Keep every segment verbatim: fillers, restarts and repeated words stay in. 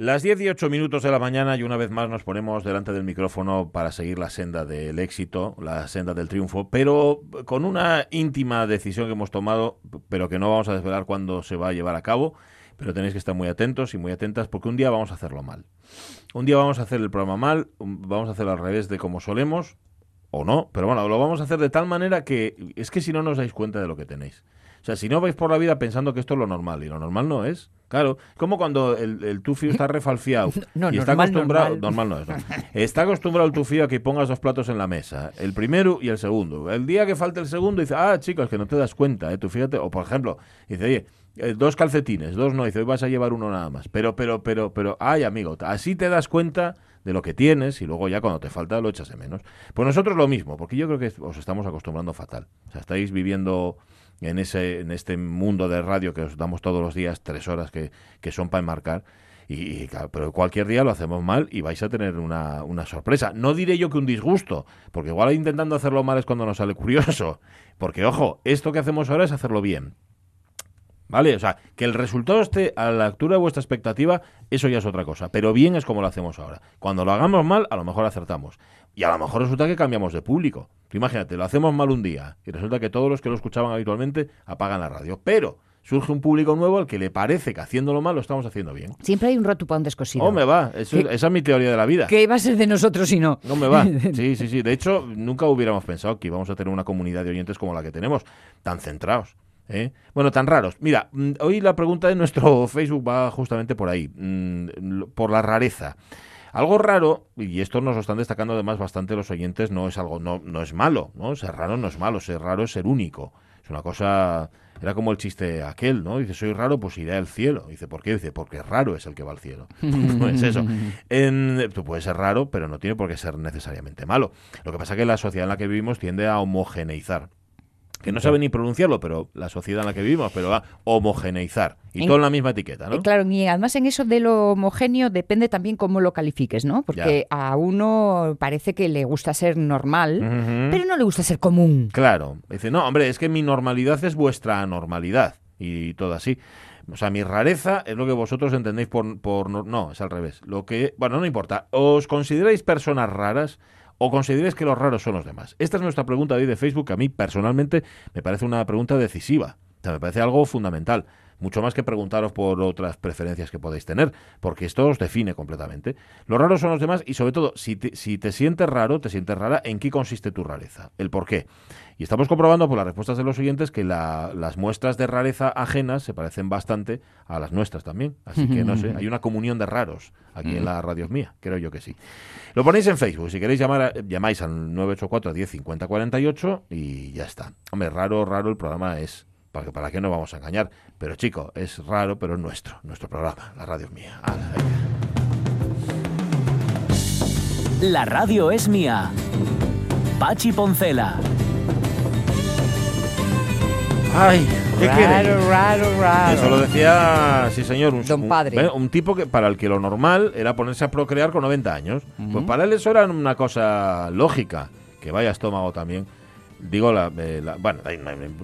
Las diez y ocho minutos de la mañana y una vez más nos ponemos delante del micrófono para seguir la senda del éxito, la senda del triunfo, pero con una íntima decisión que hemos tomado, pero que no vamos a desvelar cuándo se va a llevar a cabo, pero tenéis que estar muy atentos y muy atentas porque un día vamos a hacerlo mal. Un día vamos a hacer el programa mal, vamos a hacerlo al revés de como solemos, o no, pero bueno, lo vamos a hacer de tal manera que es que si no, no os dais cuenta de lo que tenéis. O sea, si no vais por la vida pensando que esto es lo normal, y lo normal no es, claro. Es como cuando el, el tufío está refalfiado no, no, y está normal, acostumbrado... Normal, normal no es, no. Está acostumbrado el tufío a que pongas dos platos en la mesa, el primero y el segundo. El día que falta el segundo dice, ah, chicos, que no te das cuenta, ¿eh? Tú fíjate... O, por ejemplo, dice, oye, eh, dos calcetines, dos no, dice, hoy vas a llevar uno nada más. Pero, pero, pero, pero, ay, amigo, así te das cuenta de lo que tienes y luego ya cuando te falta lo echas de menos. Pues nosotros lo mismo, porque yo creo que os estamos acostumbrando fatal. O sea, estáis viviendo... En ese en este mundo de radio que os damos todos los días, tres horas que, que son para enmarcar, y, y claro, pero cualquier día lo hacemos mal y vais a tener una, una sorpresa. No diré yo que un disgusto, porque igual intentando hacerlo mal es cuando nos sale curioso. Porque, ojo, esto que hacemos ahora es hacerlo bien. ¿Vale? O sea, que el resultado esté a la altura de vuestra expectativa, eso ya es otra cosa. Pero bien es como lo hacemos ahora. Cuando lo hagamos mal, a lo mejor acertamos. Y a lo mejor resulta que cambiamos de público. Tú imagínate, lo hacemos mal un día y resulta que todos los que lo escuchaban habitualmente apagan la radio. Pero surge un público nuevo al que le parece que haciéndolo mal lo estamos haciendo bien. Siempre hay un roto para un descosido. ¡Oh, me va! Eso, esa es mi teoría de la vida. ¿Qué iba a ser de nosotros si no? No me va. Sí, sí, sí. De hecho, nunca hubiéramos pensado que íbamos a tener una comunidad de oyentes como la que tenemos, tan centrados. ¿Eh? Bueno, tan raros. Mira, hoy la pregunta de nuestro Facebook va justamente por ahí, por la rareza. Algo raro, y esto nos lo están destacando además bastante los oyentes, no es algo, no, no es malo, ¿no? Ser raro no es malo, ser raro es ser único. Es una cosa, era como el chiste aquel, ¿no? Dice, soy raro, pues iré al cielo. Dice, ¿por qué? Dice, porque raro es el que va al cielo. No es eso. En, tú puedes ser raro, pero no tiene por qué ser necesariamente malo. Lo que pasa es que la sociedad en la que vivimos tiende a homogeneizar. Que no sabe ni pronunciarlo, pero la sociedad en la que vivimos, pero va a homogeneizar. Y en, todo en la misma etiqueta, ¿no? Claro, y además en eso de lo homogéneo depende también cómo lo califiques, ¿no? Porque ya. A uno parece que le gusta ser normal, uh-huh. pero no le gusta ser común. Claro. Dice, no, hombre, es que mi normalidad es vuestra anormalidad y todo así. O sea, mi rareza es lo que vosotros entendéis por... por no, no, es al revés. Lo que, bueno, no importa. ¿Os consideráis personas raras? ¿O consideréis que los raros son los demás? Esta es nuestra pregunta de hoy de Facebook, que a mí personalmente me parece una pregunta decisiva. O sea, me parece algo fundamental. Mucho más que preguntaros por otras preferencias que podéis tener, porque esto os define completamente. Los raros son los demás y, sobre todo, si te, si te sientes raro, te sientes rara, ¿en qué consiste tu rareza? ¿El por qué? Y estamos comprobando por las respuestas de los oyentes que la, las muestras de rareza ajenas se parecen bastante a las nuestras también. Así que, no sé, hay una comunión de raros aquí en la radio mía, creo yo que sí. Lo ponéis en Facebook. Si queréis llamar, a, llamáis al nueve ocho cuatro, diez, cincuenta, cuarenta y ocho y ya está. Hombre, raro, raro, el programa es... Para, ¿Para qué nos vamos a engañar? Pero, chico, es raro, pero es nuestro. Nuestro programa. La radio es mía. Ah, la radio es mía. Pachi Poncela. Ay, ¿qué raro, queréis? Raro, raro. Eso lo decía, sí señor, un, Don padre. Un, un tipo que para el que lo normal era ponerse a procrear con noventa años. Uh-huh. Pues para él eso era una cosa lógica. Que vaya estómago también. Digo, la, la, bueno,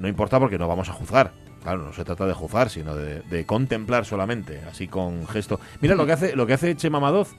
no importa porque no vamos a juzgar. Claro, no se trata de juzgar, sino de, de contemplar solamente, así con gesto. Mira lo que hace, lo que hace Chema Madoz,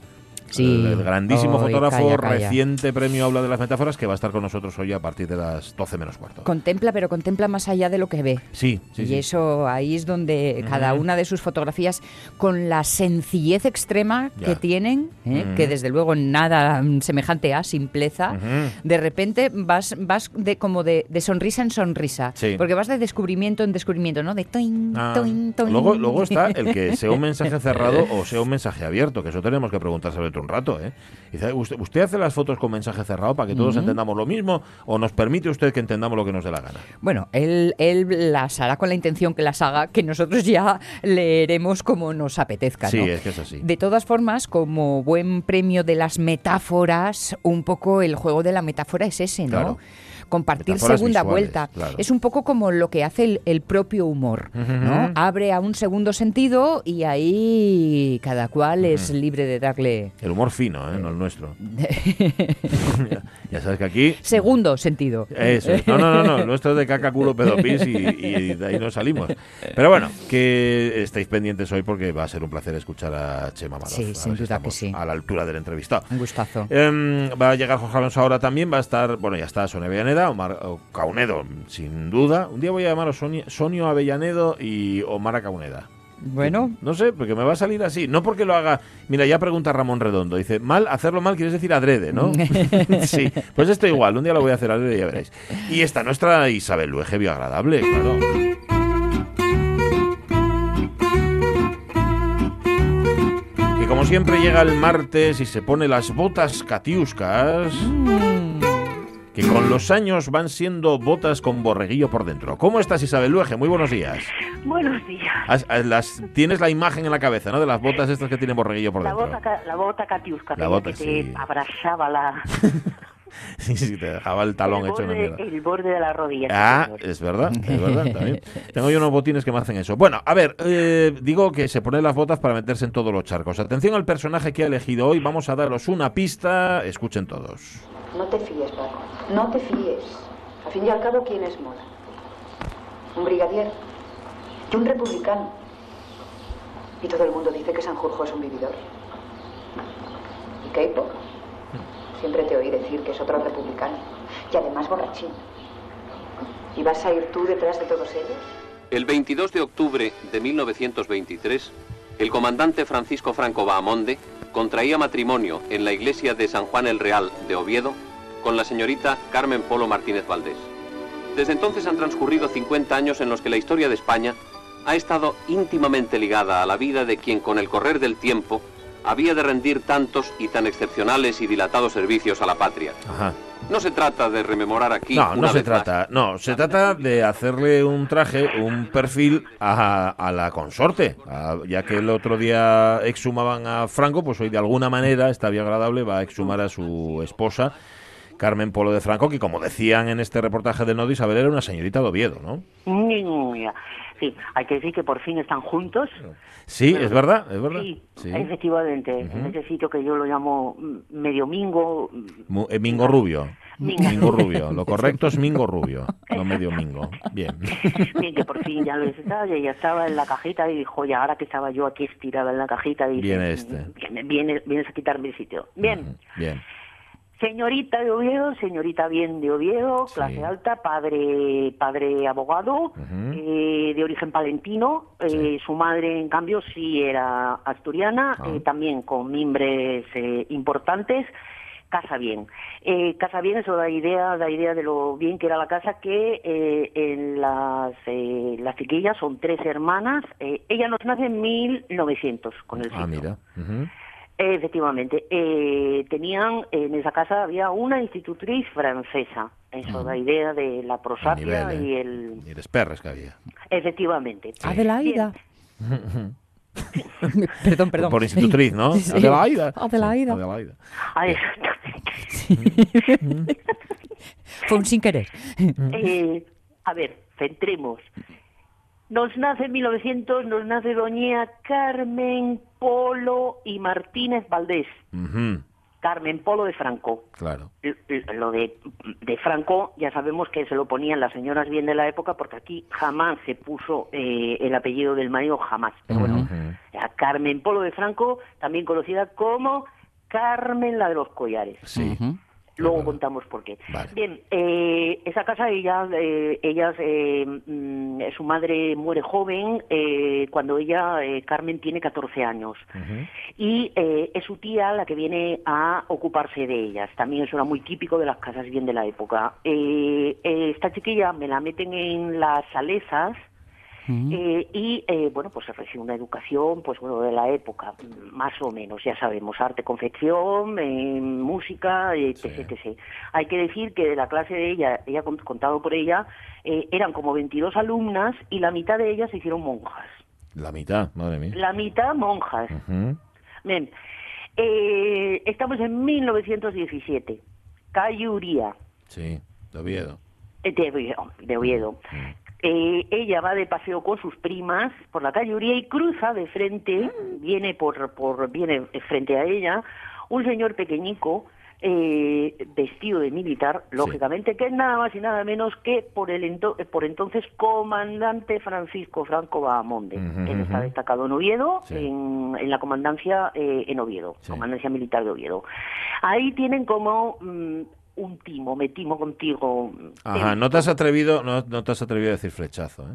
sí. el, el grandísimo oh, fotógrafo, calla, calla. Reciente Premio Aula de las Metáforas, que va a estar con nosotros hoy a partir de las doce menos cuarto. Contempla, pero contempla más allá de lo que ve. Sí, sí. Y sí. eso ahí es donde mm. cada una de sus fotografías, con la sencillez extrema ya. que tienen, ¿eh? mm. que desde luego nada semejante a simpleza, mm-hmm. de repente vas vas de como de, de sonrisa en sonrisa. Sí. Porque vas de descubrimiento en descubrimiento, ¿no? De toin, ah. toin, toin. Luego, luego está el que sea un mensaje cerrado o sea un mensaje abierto, que eso tenemos que preguntar sobre un rato, ¿eh? Dice, ¿usted, ¿usted hace las fotos con mensaje cerrado para que todos uh-huh. entendamos lo mismo o nos permite usted que entendamos lo que nos dé la gana? Bueno, él, él las hará con la intención que las haga, que nosotros ya leeremos como nos apetezca, sí, ¿no? es que es así. De todas formas, como buen premio de las metáforas, un poco el juego de la metáfora es ese, ¿no? Claro. compartir metáforas segunda visuales, vuelta. Claro. Es un poco como lo que hace el, el propio humor, uh-huh, ¿no? Abre a un segundo sentido y ahí cada cual uh-huh. es libre de darle... El humor fino, ¿eh? Eh. No el nuestro. ya, ya sabes que aquí... Segundo sentido. Eso es. No, no, no, no. El nuestro es de caca, culo, pedopis y, y de ahí no salimos. Pero bueno, que estáis pendientes hoy porque va a ser un placer escuchar a Chema Madoz. Sí, sin duda que sí. A la altura del entrevistado. Un gustazo. Eh, va a llegar Jorge Alonso ahora también. Va a estar, bueno, ya está Sonia Avellaneda, Omar Caunedo, sin duda. Un día voy a llamar a Sonia, Sonio Avellanedo y Omar Cauneda. Bueno. No sé, porque me va a salir así. No porque lo haga... Mira, ya pregunta Ramón Redondo. Dice, mal, hacerlo mal, quieres decir adrede, ¿no? Sí. Pues esto igual. Un día lo voy a hacer adrede y ya veréis. Y está nuestra Isabel Lueje, bioagradable, claro. Que como siempre llega el martes y se pone las botas catiuscas... Mm. Que con los años van siendo botas con borreguillo por dentro. ¿Cómo estás, Isabel Lueje? Muy buenos días. Buenos días. Has, las, tienes la imagen en la cabeza, ¿no? De las botas estas que tienen borreguillo por la dentro. Bota, la bota catiusca, la bota, que sí. Te abrazaba la... Sí, sí, te dejaba el talón el hecho borde, en el... el borde de la rodilla. Ah, es verdad, es verdad también. Tengo yo unos botines que me hacen eso. Bueno, a ver, eh, digo que se ponen las botas para meterse en todos los charcos. Atención al personaje que ha elegido hoy. Vamos a daros una pista. Escuchen todos. No te fíes, Paco. No te fíes. A fin y al cabo, ¿quién es Mola? Un brigadier y un republicano. Y todo el mundo dice que Sanjurjo es un vividor. Y que hay poco. Siempre te oí decir que es otro republicano. Y además borrachín. ¿Y vas a ir tú detrás de todos ellos? El veintidós de octubre de mil novecientos veintitrés, el comandante Francisco Franco Bahamonde contraía matrimonio en la iglesia de San Juan el Real de Oviedo con la señorita Carmen Polo Martínez Valdés. Desde entonces han transcurrido cincuenta años en los que la historia de España ha estado íntimamente ligada a la vida de quien con el correr del tiempo había de rendir tantos y tan excepcionales y dilatados servicios a la patria. Ajá. No se trata de rememorar aquí. No, no se trata. Más. No, se trata de hacerle un traje, un perfil a, a la consorte. A, ya que el otro día exhumaban a Franco, pues hoy de alguna manera, esta bioagradable va a exhumar a su esposa, Carmen Polo de Franco, que como decían en este reportaje del Nodo, Isabel era una señorita de Oviedo, ¿no? Niña. Sí, hay que decir que por fin están juntos. Sí, es verdad, es verdad. Sí, sí. Efectivamente, uh-huh. En ese sitio que yo lo llamo medio mingo. Mu- eh, mingo rubio. Mingo. Mingo rubio, lo correcto es mingo rubio, no medio mingo. Bien. Bien, que por fin ya lo estaba, ya estaba en la cajita y dijo, ya ahora que estaba yo aquí estirada en la cajita. Y viene este. Vienes, vienes a quitarme el sitio. Bien. Uh-huh. Bien. Señorita de Oviedo, señorita bien de Oviedo, clase sí. alta, padre padre abogado, uh-huh. eh, de origen palentino. Eh, sí. Su madre, en cambio, sí era asturiana, oh. eh, también con mimbres eh, importantes. Casa bien. Eh, casa bien, eso da idea, da idea de lo bien que era la casa, que eh, en las, eh, las chiquillas son tres hermanas. Eh, ella nos nace en mil novecientos, con el siglo. Ah, mira. Uh-huh. Efectivamente, eh, tenían, en esa casa había una institutriz francesa, eso mm. da idea de la prosapia el nivel, eh. y el... Y los perros que había. Efectivamente. Sí. Adelaida. Perdón, perdón. Por institutriz, ¿no? Sí. Adelaida. Adelaida. Sí, Adelaida. Ay, exactamente. Fue un sin querer. Eh, a ver, centremos. Nos nace en mil novecientos, nos nace doña Carmen Polo y Martínez Valdés. Uh-huh. Carmen Polo de Franco. Claro. Lo de, de Franco ya sabemos que se lo ponían las señoras bien de la época, porque aquí jamás se puso eh, el apellido del marido, jamás. Pero bueno, uh-huh. a Carmen Polo de Franco, también conocida como Carmen la de los collares. Sí. Uh-huh. Luego contamos por qué. Vale. Bien, eh, esa casa, ella, eh, ellas, eh, mm, su madre muere joven eh, cuando ella, eh, Carmen, tiene catorce años. Uh-huh. Y eh, es su tía la que viene a ocuparse de ellas. También eso era muy típico de las casas bien de la época. Eh, eh, esta chiquilla me la meten en las Salesas. Uh-huh. Eh, y, eh, bueno, pues recibe una educación, pues bueno, de la época, más o menos, ya sabemos, arte, confección, eh, música, etcétera, sí. etcétera. Hay que decir que de la clase de ella, ella contado por ella, eh, eran como veintidós alumnas y la mitad de ellas se hicieron monjas. La mitad, madre mía. La mitad monjas. Uh-huh. Bien, eh, estamos en mil novecientos diecisiete, calle Uría. Sí. De Oviedo. De Oviedo, de Oviedo. Eh, ella va de paseo con sus primas por la calle Uría y cruza de frente, viene por, por viene frente a ella un señor pequeñico eh, vestido de militar, lógicamente, sí, que es nada más y nada menos que por el ento, por entonces comandante Francisco Franco Bahamonde, uh-huh, que está destacado en Oviedo, sí, en, en la comandancia eh, en Oviedo, sí, comandancia militar de Oviedo. Ahí tienen como mmm, un timo, me timo contigo. Ajá, no te has atrevido, no, no te has atrevido a decir flechazo, ¿eh?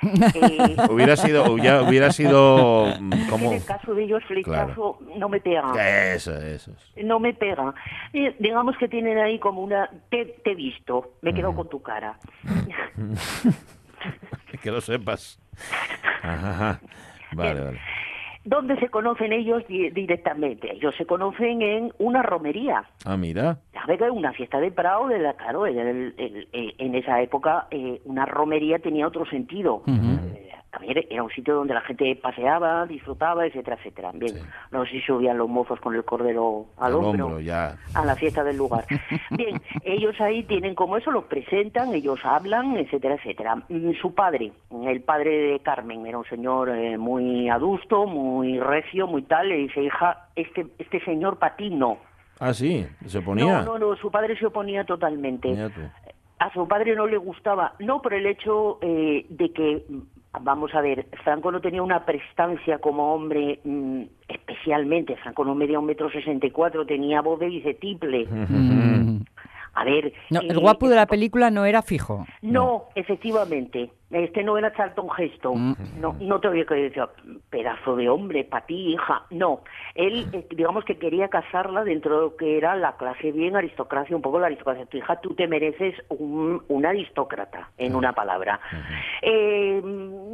Eh, hubiera sido, hubiera, hubiera sido como en el caso de ellos flechazo, claro, no me pega. Eso, eso. No me pega. Eh, digamos que tienen ahí como una te he visto, me quedo uh-huh. con tu cara. Que lo sepas. Ajá, vale, bien, vale. ¿Dónde se conocen ellos directamente? Ellos se conocen en una romería. Ah, mira. ¿Sabes qué? Una fiesta de Prado, de la, claro, el, el, el, el, en esa época eh, una romería tenía otro sentido. Uh-huh. Eh, también era un sitio donde la gente paseaba, disfrutaba, etcétera, etcétera. Bien, sí, no sé si subían los mozos con el cordero al el hombro, hombro ya, a la fiesta del lugar. Bien, ellos ahí tienen como eso, los presentan, ellos hablan, etcétera, etcétera. Su padre, el padre de Carmen, era un señor eh, muy adusto, muy recio, muy tal, le dice, hija, este, este señor patino. Ah, sí, se oponía. No, no, no, su padre se oponía totalmente. Mírate. A su padre no le gustaba, no por el hecho eh, de que... Vamos a ver, Franco no tenía una prestancia como hombre, mmm, especialmente. Franco no medía un metro sesenta y cuatro, tenía voz de bicetiple. Mm. A ver... No, el eh, guapo de la película no era fijo. No, no, efectivamente. Este no era Charlton Heston. Mm. No, no te voy a decir, pedazo de hombre, para ti, hija. No, él, eh, digamos que quería casarla dentro de lo que era la clase bien, aristocracia, un poco la aristocracia. Tu hija, tú te mereces un, un aristócrata, en mm. una palabra. Mm. Eh,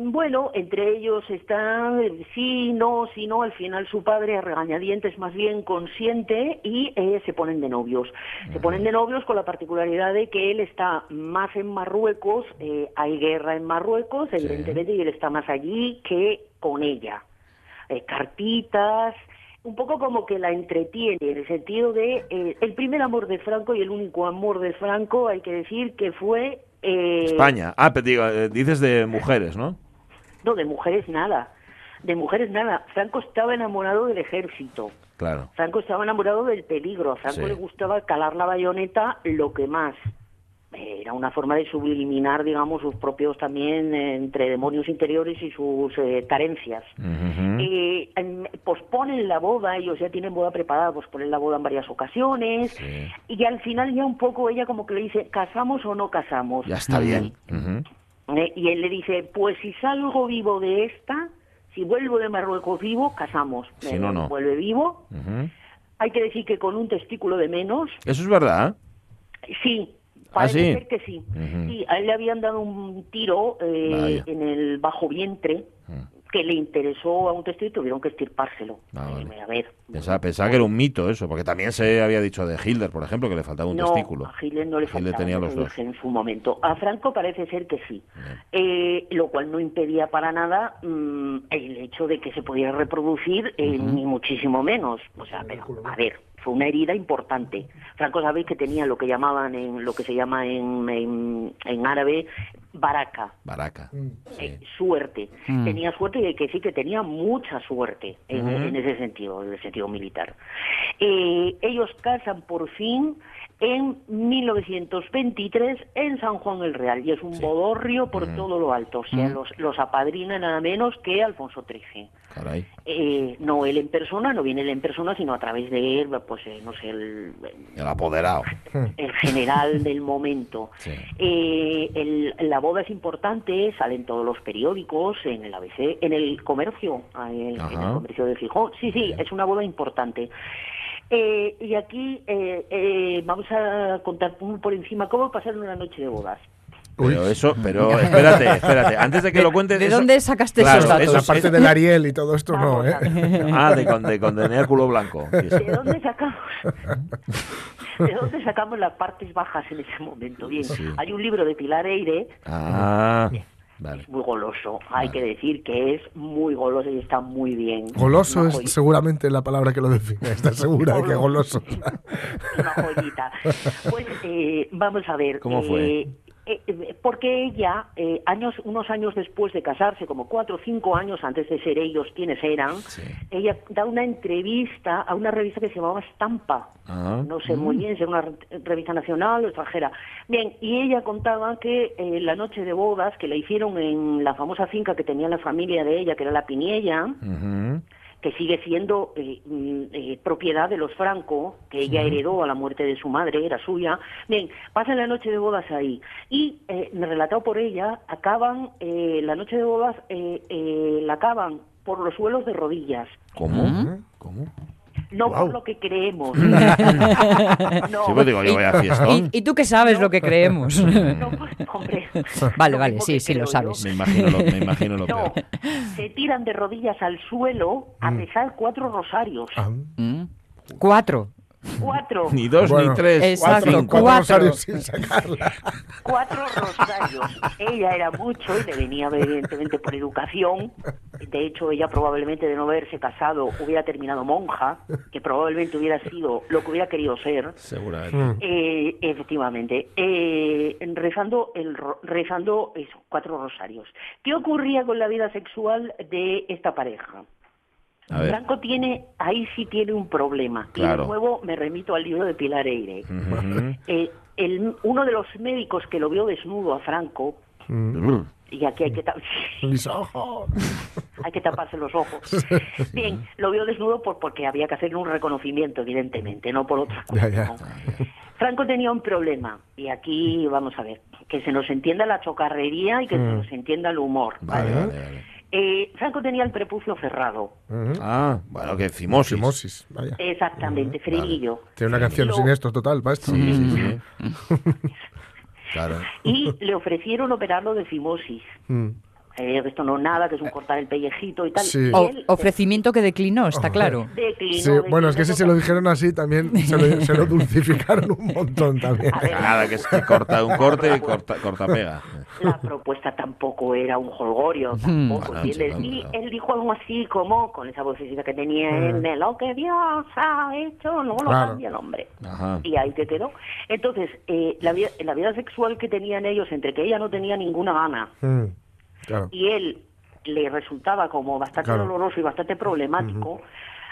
bueno, entre ellos están, sí, no, sí, no, al final su padre, a regañadientes más bien, consciente, y eh, se ponen de novios. Mm. Se ponen de novios con la particularidad de que él está más en Marruecos, eh, hay guerra en Marruecos, evidentemente, sí, y él está más allí que con ella. Eh, cartitas, un poco como que la entretiene, en el sentido de eh, el primer amor de Franco y el único amor de Franco, hay que decir que fue... Eh... España. Ah, pero digo, eh, dices de mujeres, ¿no? No, de mujeres nada. De mujeres nada. Franco estaba enamorado del ejército. Claro. Franco estaba enamorado del peligro. A Franco, sí, le gustaba calar la bayoneta lo que más... Era una forma de subliminar, digamos, sus propios también eh, entre demonios interiores y sus eh, carencias. Uh-huh. Eh, posponen la boda, ellos ya tienen boda preparada, posponen la boda en varias ocasiones, sí, y al final ya un poco ella como que le dice, ¿casamos o no casamos? Ya está bien. Uh-huh. Eh, y él le dice, pues si salgo vivo de esta, si vuelvo de Marruecos vivo, casamos. Si eh, no, no. Vuelve vivo. Uh-huh. Hay que decir que con un testículo de menos. Eso es verdad. Sí. Parece ¿Ah, sí? que sí. Uh-huh. Sí, a él le habían dado un tiro eh, en el bajo vientre, uh-huh, que le interesó a un testigo y tuvieron que extirpárselo. Ah, vale. A ver, pensaba, pensaba que era un mito eso, porque también se había dicho de Hitler, por ejemplo, que le faltaba un no, testículo. No, a Hitler no le faltaba, Hitler tenía los dos en su momento. A Franco parece ser que sí, uh-huh, eh, lo cual no impedía para nada mmm, el hecho de que se pudiera reproducir, eh, uh-huh, ni muchísimo menos. O sea, pero, a ver... Fue una herida importante. Franco, sabéis que tenía lo que llamaban, en, lo que se llama en, en, en árabe, baraka. Baraka. Eh, sí. Suerte. Mm. Tenía suerte y hay que decir que tenía mucha suerte en, mm. en ese sentido, en el sentido militar. Eh, ellos casan por fin en mil novecientos veintitrés en San Juan el Real y es un sí. bodorrio por mm. todo lo alto. O sea, mm. los, los apadrina nada menos que Alfonso trece. Caray. Eh, no él en persona, no viene él en persona, sino a través de él, pues eh, no sé, el, el apoderado, el general del momento. Sí. Eh, el, la boda es importante, salen todos los periódicos, en el A B C, en el comercio, en, en el comercio de Gijón. Sí, sí, bien, es una boda importante. Eh, y aquí eh, eh, vamos a contar por encima cómo pasar una noche de bodas. Pero eso, pero espérate, espérate, antes de que lo cuentes... ¿De eso, dónde sacaste claro, esos datos? La parte del Ariel y todo esto no, ¿eh? Ah, de, de condenar culo blanco. ¿De dónde sacamos? ¿De dónde sacamos las partes bajas en ese momento? Bien, sí, hay un libro de Pilar Eyré... Ah, Vale. Es muy goloso, vale. Hay que decir que es muy goloso y está muy bien. Goloso una es joyita. Seguramente la palabra que lo define, estás segura de que goloso. Una joyita. Pues eh, vamos a ver. ¿Cómo fue? Eh, eh, porque ella, eh, años, unos años después de casarse, como cuatro o cinco años antes de ser ellos quienes eran, sí. Ella da una entrevista a una revista que se llamaba Estampa. Ah, no sé mm. muy bien si era una revista nacional o extranjera. Bien, y ella contaba que eh, la noche de bodas que la hicieron en la famosa finca que tenía la familia de ella, que era la Piniella, uh-huh. que sigue siendo eh, eh, propiedad de los Franco, que ella sí. heredó a la muerte de su madre, era suya. Bien, pasan la noche de bodas ahí. Y, eh, relatado por ella, acaban eh, la noche de bodas, eh, eh, la acaban por los suelos de rodillas. ¿Cómo? ¿Cómo? No wow. por lo que creemos. No. Sí, pues digo, yo voy a fiestón. ¿Y, y tú qué sabes no. lo que creemos? No, pues, hombre. Vale, vale, sí, sí, lo sabes. Yo. Me imagino lo, me imagino lo no. peor. Se tiran de rodillas al suelo a rezar cuatro rosarios. ¿Mm? ¿Cuatro? Cuatro. Ni dos, bueno, ni tres. Exacto, cuatro, cuatro, cuatro rosarios sin sacarla. Cuatro rosarios. Ella era mucho y le venía evidentemente por educación. De hecho, ella probablemente de no haberse casado hubiera terminado monja, que probablemente hubiera sido lo que hubiera querido ser. Seguramente. Eh, efectivamente. Eh, rezando el, rezando eso, cuatro rosarios. ¿Qué ocurría con la vida sexual de esta pareja? Franco tiene, ahí sí tiene un problema. Claro. Y de nuevo me remito al libro de Pilar Eyré. Uh-huh. eh, el, uno de los médicos que lo vio desnudo a Franco, uh-huh. y aquí hay que, ta- Mis ojos. hay que taparse los ojos. Bien, lo vio desnudo por, porque había que hacer un reconocimiento, evidentemente, no por otra cosa. Ya, ya. Franco tenía un problema, y aquí vamos a ver, que se nos entienda la chocarrería y que uh-huh. se nos entienda el humor. Vale, vale, vale. vale. Eh, Franco tenía el prepucio cerrado. Uh-huh. Ah, bueno, que fimosis. Fimosis, vaya. Exactamente, uh-huh. frenillo. Vale. Tiene una canción Lo... sin esto total, para esto. Sí, sí, sí. Claro. Y le ofrecieron operarlo de fimosis. Mm. Eh, esto no nada, que es un cortar el pellejito y tal. Sí. O, ofrecimiento que declinó, está claro. Declinó, sí. Declinó, bueno, es que si se lo dijeron así también, se lo, se lo dulcificaron un montón también. Nada, que es que corta un corte y corta, corta pega. La propuesta tampoco era un jolgorio, tampoco, bueno, ¿entiendes? Sí, claro, claro. Y él dijo algo así como, con esa vocecita que tenía él, mm. lo que Dios ha hecho, no lo claro. cambia el hombre. Ajá. Y ahí te quedó. Entonces, eh, la, vida, la vida sexual que tenían ellos, entre que ella no tenía ninguna gana, mm. Claro. Y él le resultaba como bastante claro. doloroso y bastante problemático, uh-huh.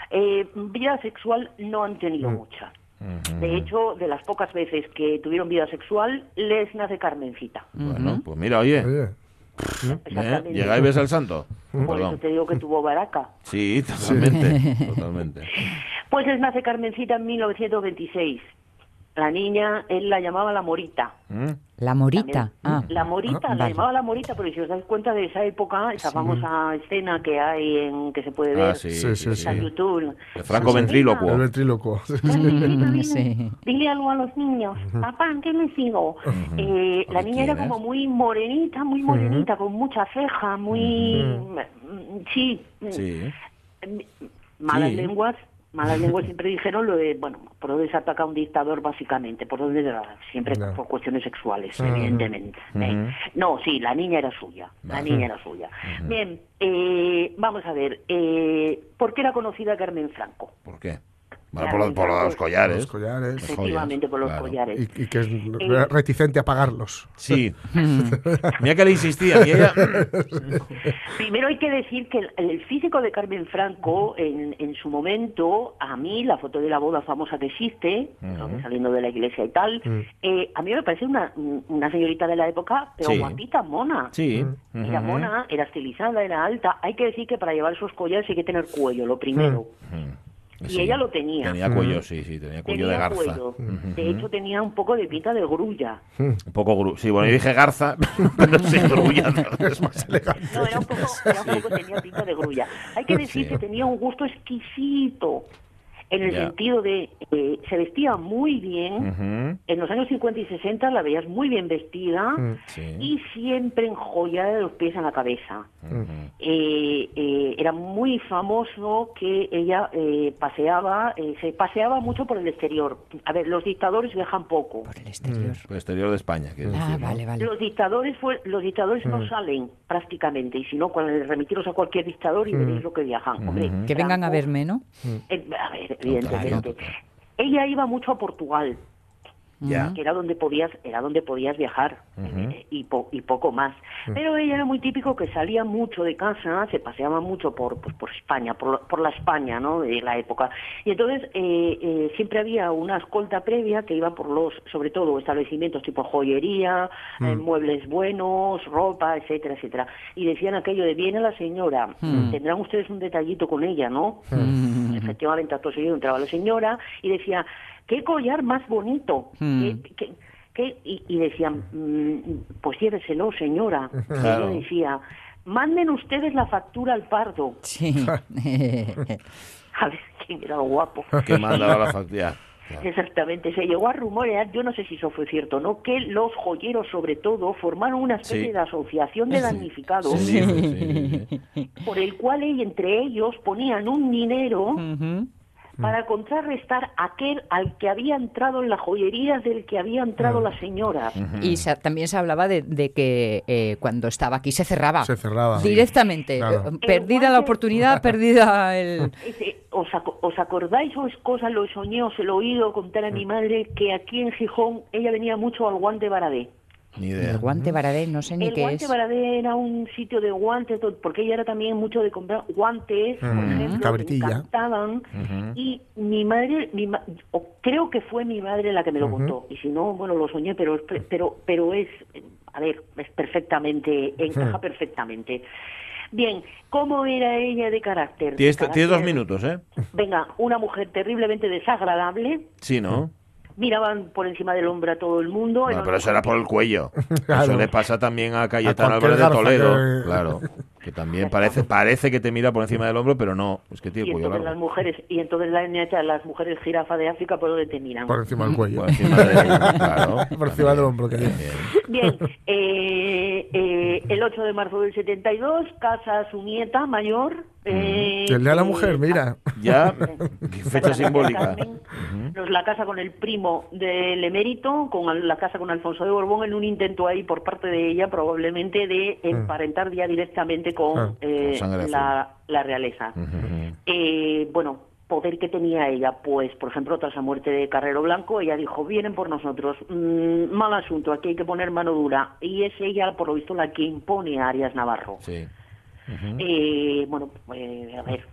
eh, vida sexual no han tenido uh-huh. mucha. Uh-huh. De hecho, de las pocas veces que tuvieron vida sexual, les nace Carmencita. Bueno, uh-huh. pues mira, oye... oye. ¿Eh? Llega y ves al santo. Por Perdón. Eso te digo que tuvo baraca. Sí, totalmente, sí. totalmente. Pues les nace Carmencita en mil novecientos veintiséis. La niña, él la llamaba la Morita. La Morita. Ah. La Morita, ah, la vale. llamaba la Morita, pero si os dais cuenta de esa época, esa sí. famosa escena que hay en que se puede ver ah, sí, sí, sí, en sí. YouTube. El Franco sí, ventríloco. El ventríloco. Sí. Sí. Dile algo a los niños. Papá, ¿en qué me sigo? Uh-huh. Eh, la niña era como muy morenita, muy morenita, uh-huh. con mucha ceja, muy... Uh-huh. Sí. sí. Malas sí. lenguas. Malas lenguas siempre dijeron lo de, bueno, por donde se ataca a un dictador, básicamente, por donde siempre no. por cuestiones sexuales, uh-huh. evidentemente. Uh-huh. No, sí, la niña era suya, la uh-huh. niña era suya. Uh-huh. Bien, eh, vamos a ver, eh, ¿por qué era conocida Carmen Franco? ¿Por qué? Bueno, por, lo, por los collares. Los collares. Efectivamente, por los claro. collares. Y, y que es eh, reticente a pagarlos. Sí. Mira que le insistía. Ella... Primero hay que decir que el, el físico de Carmen Franco, en, en su momento, a mí, la foto de la boda famosa que existe, uh-huh. saliendo de la iglesia y tal, uh-huh. eh, a mí me parece una, una señorita de la época, pero sí. guapita, mona. Sí. Uh-huh. Era mona, era estilizada, era alta. Hay que decir que para llevar esos collares hay que tener cuello, lo primero. Uh-huh. Y sí, ella lo tenía. Tenía cuello, sí, sí, tenía cuello tenía de garza. Cuello. Uh-huh. De hecho, tenía un poco de pinta de grulla. Un poco grulla. Sí, bueno, yo dije garza, pero sí, grulla no, es más elegante. No, era un poco, era un poco sí. tenía pinta de grulla. Hay que decir sí. que tenía un gusto exquisito. en el yeah. sentido de eh, se vestía muy bien, uh-huh. en los años cincuenta y sesenta la veías muy bien vestida, uh-huh. y siempre enjollada de los pies a la cabeza. Uh-huh. Eh, eh, era muy famoso que ella eh, paseaba, eh, se paseaba mucho por el exterior. A ver, los dictadores viajan poco. Por el exterior. Uh-huh. Por el exterior de España. Ah, decir, vale, ¿no? vale. Los dictadores, fue, los dictadores uh-huh. no salen prácticamente, y si no, remitiros a cualquier dictador y uh-huh. veréis lo que viajan. Uh-huh. Hombre, que vengan Franco, a verme, ¿no? Uh-huh. eh, a ver, evidentemente. Claro. Ella iba mucho a Portugal, yeah. que era donde podías, era donde podías viajar, uh-huh. eh, y, po, y poco más. Uh-huh. Pero ella era muy típico que salía mucho de casa, se paseaba mucho por, pues, por España, por, por la España, ¿no? De la época. Y entonces eh, eh, siempre había una escolta previa que iba por los, sobre todo, establecimientos tipo joyería, uh-huh. eh, muebles buenos, ropa, etcétera, etcétera. Y decían aquello de, viene la señora, uh-huh. tendrán ustedes un detallito con ella, ¿no? Uh-huh. Efectivamente, acto seguido entraba la señora y decía, qué collar más bonito, hmm. ¿Qué, qué, qué? Y, y decían, mmm, pues lléveselo, señora. Claro. Y yo decía, manden ustedes la factura al Pardo. Sí. A ver, quién era lo guapo. Que mandaba la factura. Claro. Exactamente, se llegó a rumorear, yo no sé si eso fue cierto o no, que los joyeros sobre todo formaron una especie sí. de asociación de sí. damnificados sí, sí, sí, sí. por el cual entre ellos ponían un dinero uh-huh. para contrarrestar aquel al que había entrado en la joyería del que había entrado uh-huh. la señora. Uh-huh. Y se, también se hablaba de, de que eh, cuando estaba aquí se cerraba. Se cerraba. Directamente. Sí, claro. Perdida el, la oportunidad, perdida el... ¿Os, ac- ¿Os acordáis o es cosa, lo soñé, os lo he oído contar a uh-huh. mi madre, que aquí en Gijón ella venía mucho al Guante Baradé? Ni idea. El Guante Baradé, no sé ni el qué es. El Guante Baradé era un sitio de guantes, porque ella era también mucho de comprar guantes, mm, por ejemplo, cabritilla. Que encantaban, uh-huh. y mi madre, mi ma- creo que fue mi madre la que me lo uh-huh. contó, y si no, bueno, lo soñé, pero pero pero es, a ver, es perfectamente, encaja uh-huh. perfectamente. Bien, ¿cómo era ella de carácter? Tienes, de carácter? Tienes dos minutos, ¿eh? Venga, una mujer terriblemente desagradable. Sí, ¿no? Miraban por encima del hombro a todo el mundo. No, pero eso era por el cuello. Claro. Eso le pasa también a Cayetano Álvarez de Toledo. Que... Claro. Que también parece parece que te mira por encima del hombro, pero no. Es que tiene cuello largo. Las mujeres, y entonces la, las mujeres jirafa de África, ¿por dónde te miran? Por encima del cuello. Por encima del, claro, por encima del hombro. Que bien. Bien. Eh, eh, el ocho de marzo del setenta y dos, casa a su nieta mayor. Eh, el día de la mujer, eh, mira. Ya, qué fecha simbólica. Carmen, uh-huh. nos la casa con el primo del emérito, con la casa con Alfonso de Borbón, en un intento ahí por parte de ella, probablemente, de emparentar ya directamente con, ah, eh, con la, la realeza. Uh-huh. Eh, bueno, poder que tenía ella, pues, por ejemplo, tras la muerte de Carrero Blanco, ella dijo, vienen por nosotros, mm, mal asunto, aquí hay que poner mano dura. Y es ella, por lo visto, la que impone a Arias Navarro. Sí. Uh-huh. Eh, bueno, eh, a ver,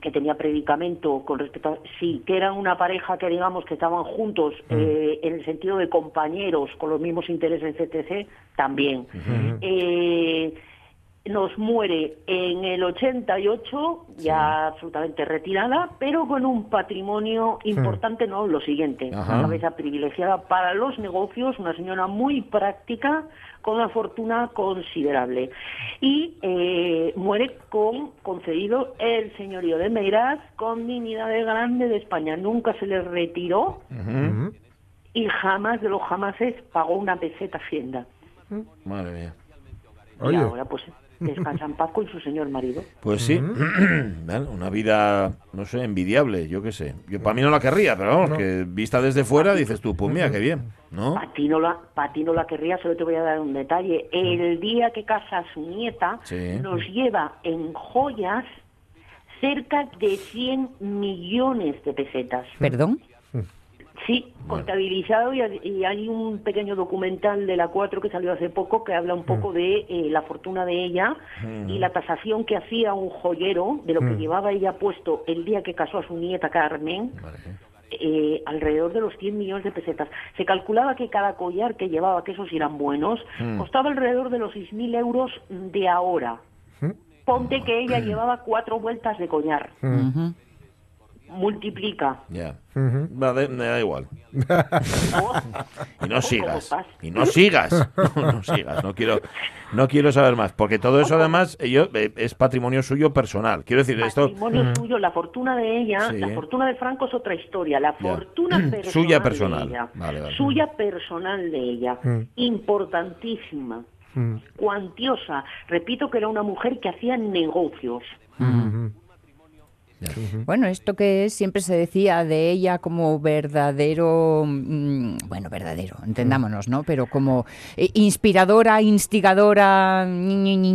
que tenía predicamento con respecto a... Sí, que eran una pareja que, digamos, que estaban juntos uh-huh. eh, en el sentido de compañeros con los mismos intereses, etcétera, también. Uh-huh. Eh, nos muere en el ochenta y ocho, sí. ya absolutamente retirada, pero con un patrimonio importante, sí. ¿no? Lo siguiente, Ajá. una cabeza privilegiada para los negocios, una señora muy práctica, con una fortuna considerable. Y eh, muere con concedido el señorío de Meirás con dignidad de grande de España. Nunca se le retiró uh-huh. y jamás de los jamases pagó una peseta Hacienda. ¿Mm? Madre mía. Y Oye. ahora pues... descansa en paz con su señor marido. Pues sí, uh-huh. una vida, no sé, envidiable, yo qué sé. Yo para mí no la querría, pero vamos, no. que vista desde fuera dices tú, pues mira, qué bien, ¿no? Para ti no la, para ti no la querría, solo te voy a dar un detalle. El día que casa a su nieta, sí. nos lleva en joyas cerca de cien millones de pesetas. ¿Perdón? Sí, contabilizado, bueno. y, y hay un pequeño documental de la cuatro que salió hace poco que habla un poco mm. de eh, la fortuna de ella mm. y la tasación que hacía un joyero de lo mm. que llevaba ella puesto el día que casó a su nieta Carmen, vale. eh, alrededor de los cien millones de pesetas. Se calculaba que cada collar que llevaba, que esos eran buenos, mm. costaba alrededor de los seis mil euros de ahora. Mm. Ponte que ella mm. llevaba cuatro vueltas de collar. Mm. Mm-hmm. multiplica. Ya. Uh-huh. Vale, me da igual. Y no sigas. Y no sigas. No, no sigas. No quiero, no quiero saber más. Porque todo eso, además, yo, es patrimonio suyo personal. Quiero decir, esto. Patrimonio uh-huh. suyo, la fortuna de ella, sí. La fortuna de Franco es otra historia. La fortuna personal suya personal. De ella, vale, vale. Suya personal de ella. Uh-huh. Importantísima. Uh-huh. Cuantiosa. Repito que era una mujer que hacía negocios. Uh-huh. Bueno, esto que siempre se decía de ella como verdadero, bueno, verdadero, entendámonos, ¿no? Pero como inspiradora, instigadora... A ver,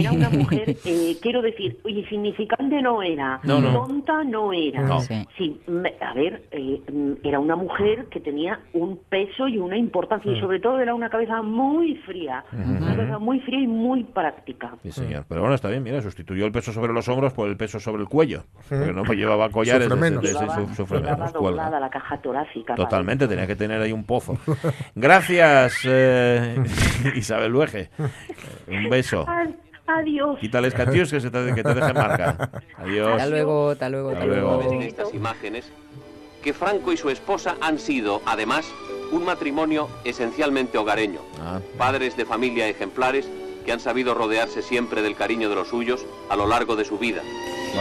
era una mujer, eh, quiero decir, oye, significante no era, no, no. tonta no era. No. Sí. Sí, a ver, eh, era una mujer que tenía un peso y una importancia, y sobre todo era una cabeza muy fría, uh-huh. una cabeza muy fría y muy práctica. Sí, señor. Pero bueno, está bien, mira, sustituyó el peso sobre los hombros por el peso sobre el cuello. Pero no, pues llevaba collares, sufre menos. Llevaba, su, sufre llevaba menos, doblada la caja torácica. Totalmente, vale. Tenía que tener ahí un pozo. Gracias, eh, Isabel Lueje. Un beso. Adiós. Quítales catíos que, que te dejen marca. Adiós. Hasta luego, hasta luego. Hasta luego. En estas imágenes, que Franco y su esposa han sido, además, un matrimonio esencialmente hogareño. Ah. Padres de familia ejemplares que han sabido rodearse siempre del cariño de los suyos a lo largo de su vida.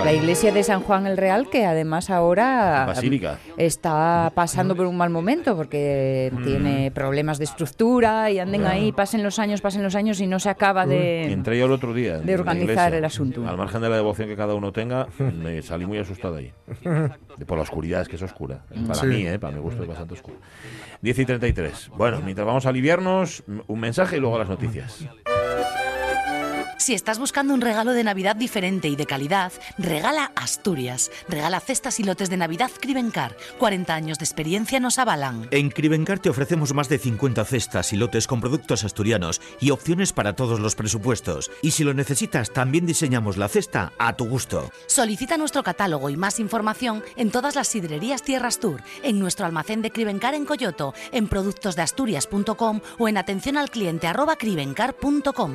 La iglesia de San Juan el Real, que además ahora Basílica. Está pasando por un mal momento porque mm. tiene problemas de estructura y anden yeah. ahí, pasen los años, pasen los años y no se acaba de... Entré yo el otro día. De organizar iglesia, el asunto. Al margen de la devoción que cada uno tenga, me salí muy asustado ahí. Por la oscuridad, es que es oscura. Para sí. mí, ¿eh? Para mi gusto es bastante oscura. diez y treinta y tres. Bueno, mientras vamos a aliviarnos, un mensaje y luego las noticias. Si estás buscando un regalo de Navidad diferente y de calidad, regala Asturias. Regala cestas y lotes de Navidad Cribencar. cuarenta años de experiencia nos avalan. En Cribencar te ofrecemos más de cincuenta cestas y lotes con productos asturianos y opciones para todos los presupuestos. Y si lo necesitas, también diseñamos la cesta a tu gusto. Solicita nuestro catálogo y más información en todas las sidrerías Tierra Astur, en nuestro almacén de Cribencar en Coyoto, en productos de asturias punto com o en atención al cliente arroba cribencar punto com.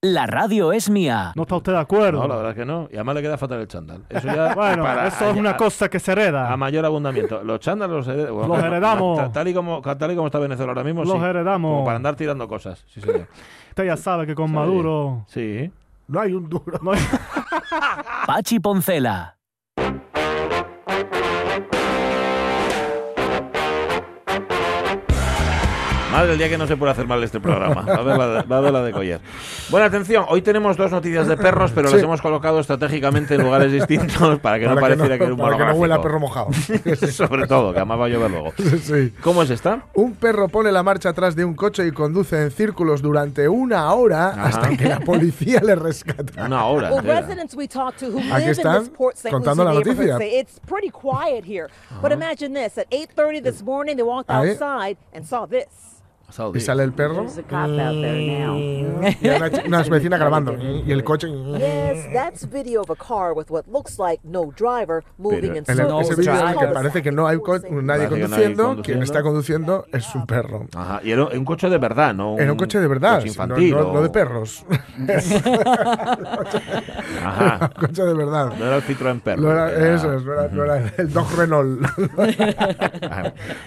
La radio es mía. ¿No está usted de acuerdo? No, la verdad es que no. Y además le queda fatal el chándal. Eso ya bueno, para, eso es ya, una cosa que se hereda. A mayor abundamiento. Los chándales los, hered... bueno, los heredamos. Tal, tal, y como, tal y como está Venezuela ahora mismo. Los sí. heredamos. Como para andar tirando cosas. Sí, señor. Usted ya sabe que con ¿Sabe? Maduro... Sí. No hay un duro. No hay... Pachi Poncela. Madre, el día que no se puede hacer mal este programa. Va a ver la de, va a ver la de Coller. Buena atención, hoy tenemos dos noticias de perros, pero sí. las hemos colocado estratégicamente en lugares distintos para que para no pareciera que, no, que era un monográfico. Para que no huela perro mojado. Sobre todo, que además va a llover luego. Sí. ¿Cómo es esta? Un perro pone la marcha atrás de un coche y conduce en círculos durante una hora Ajá. hasta que la policía le rescata. Una hora. Entera. Aquí están contando la noticia. Ahí. Y sale el perro y una, una vecina grabando y el coche. Yes, that's video of a car with what looks like no driver moving in circles. Ese video es el que parece que no hay co- nadie, conduciendo. nadie conduciendo. Quien está conduciendo es un perro. Ajá. Y era un coche de verdad, ¿no? Un, era un coche de verdad, coche infantil, no, no, o... no de perros. Ajá. Un coche de verdad. No era el Citroën perro. No era, era... Eso es, no era, uh-huh. no era el Dodge Renault.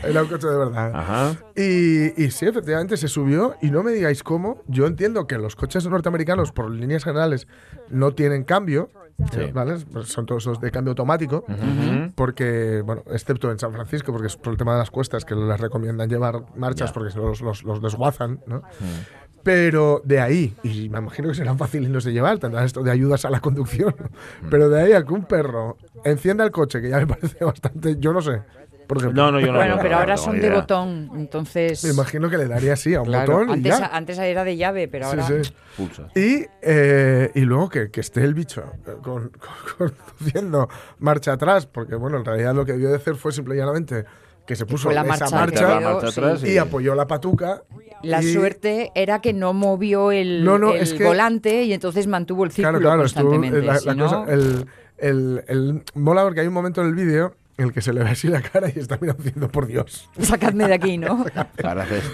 Era un coche de verdad. Ajá. Y, y sí, efectivamente se subió y no me digáis cómo. Yo entiendo que los coches norteamericanos por líneas generales no tienen cambio, sí. ¿vale? Son todos los de cambio automático, uh-huh. porque, bueno, excepto en San Francisco, porque es por el tema de las cuestas que les recomiendan llevar marchas yeah. porque los, los, los desguazan, ¿no? Uh-huh. Pero de ahí, y me imagino que serán fáciles no de llevar, tendrán esto de ayudas a la conducción, mm. pero de ahí a que un perro encienda el coche, que ya me parece bastante, yo no sé. No, no, yo no. Bueno, pero ahora son de botón, entonces... Me imagino que le daría así a un claro, botón antes, y ya. Antes era de llave, pero ahora... Sí, sí. Pulsa. Y, eh, y luego que, que esté el bicho con, con, conduciendo marcha atrás, porque, bueno, en realidad lo que debió de hacer fue simple y llanamente... que se puso la marcha, esa marcha, quedó, marcha atrás y, y apoyó la patuca. La y... suerte era que no movió el, no, no, el es que... volante y entonces mantuvo el círculo claro, claro, constantemente. Estuvo, la, la si cosa, no... el, el, el, el mola porque hay un momento en el vídeo en el que se le ve así la cara y está mirando diciendo, por Dios, sacadme de aquí, ¿no?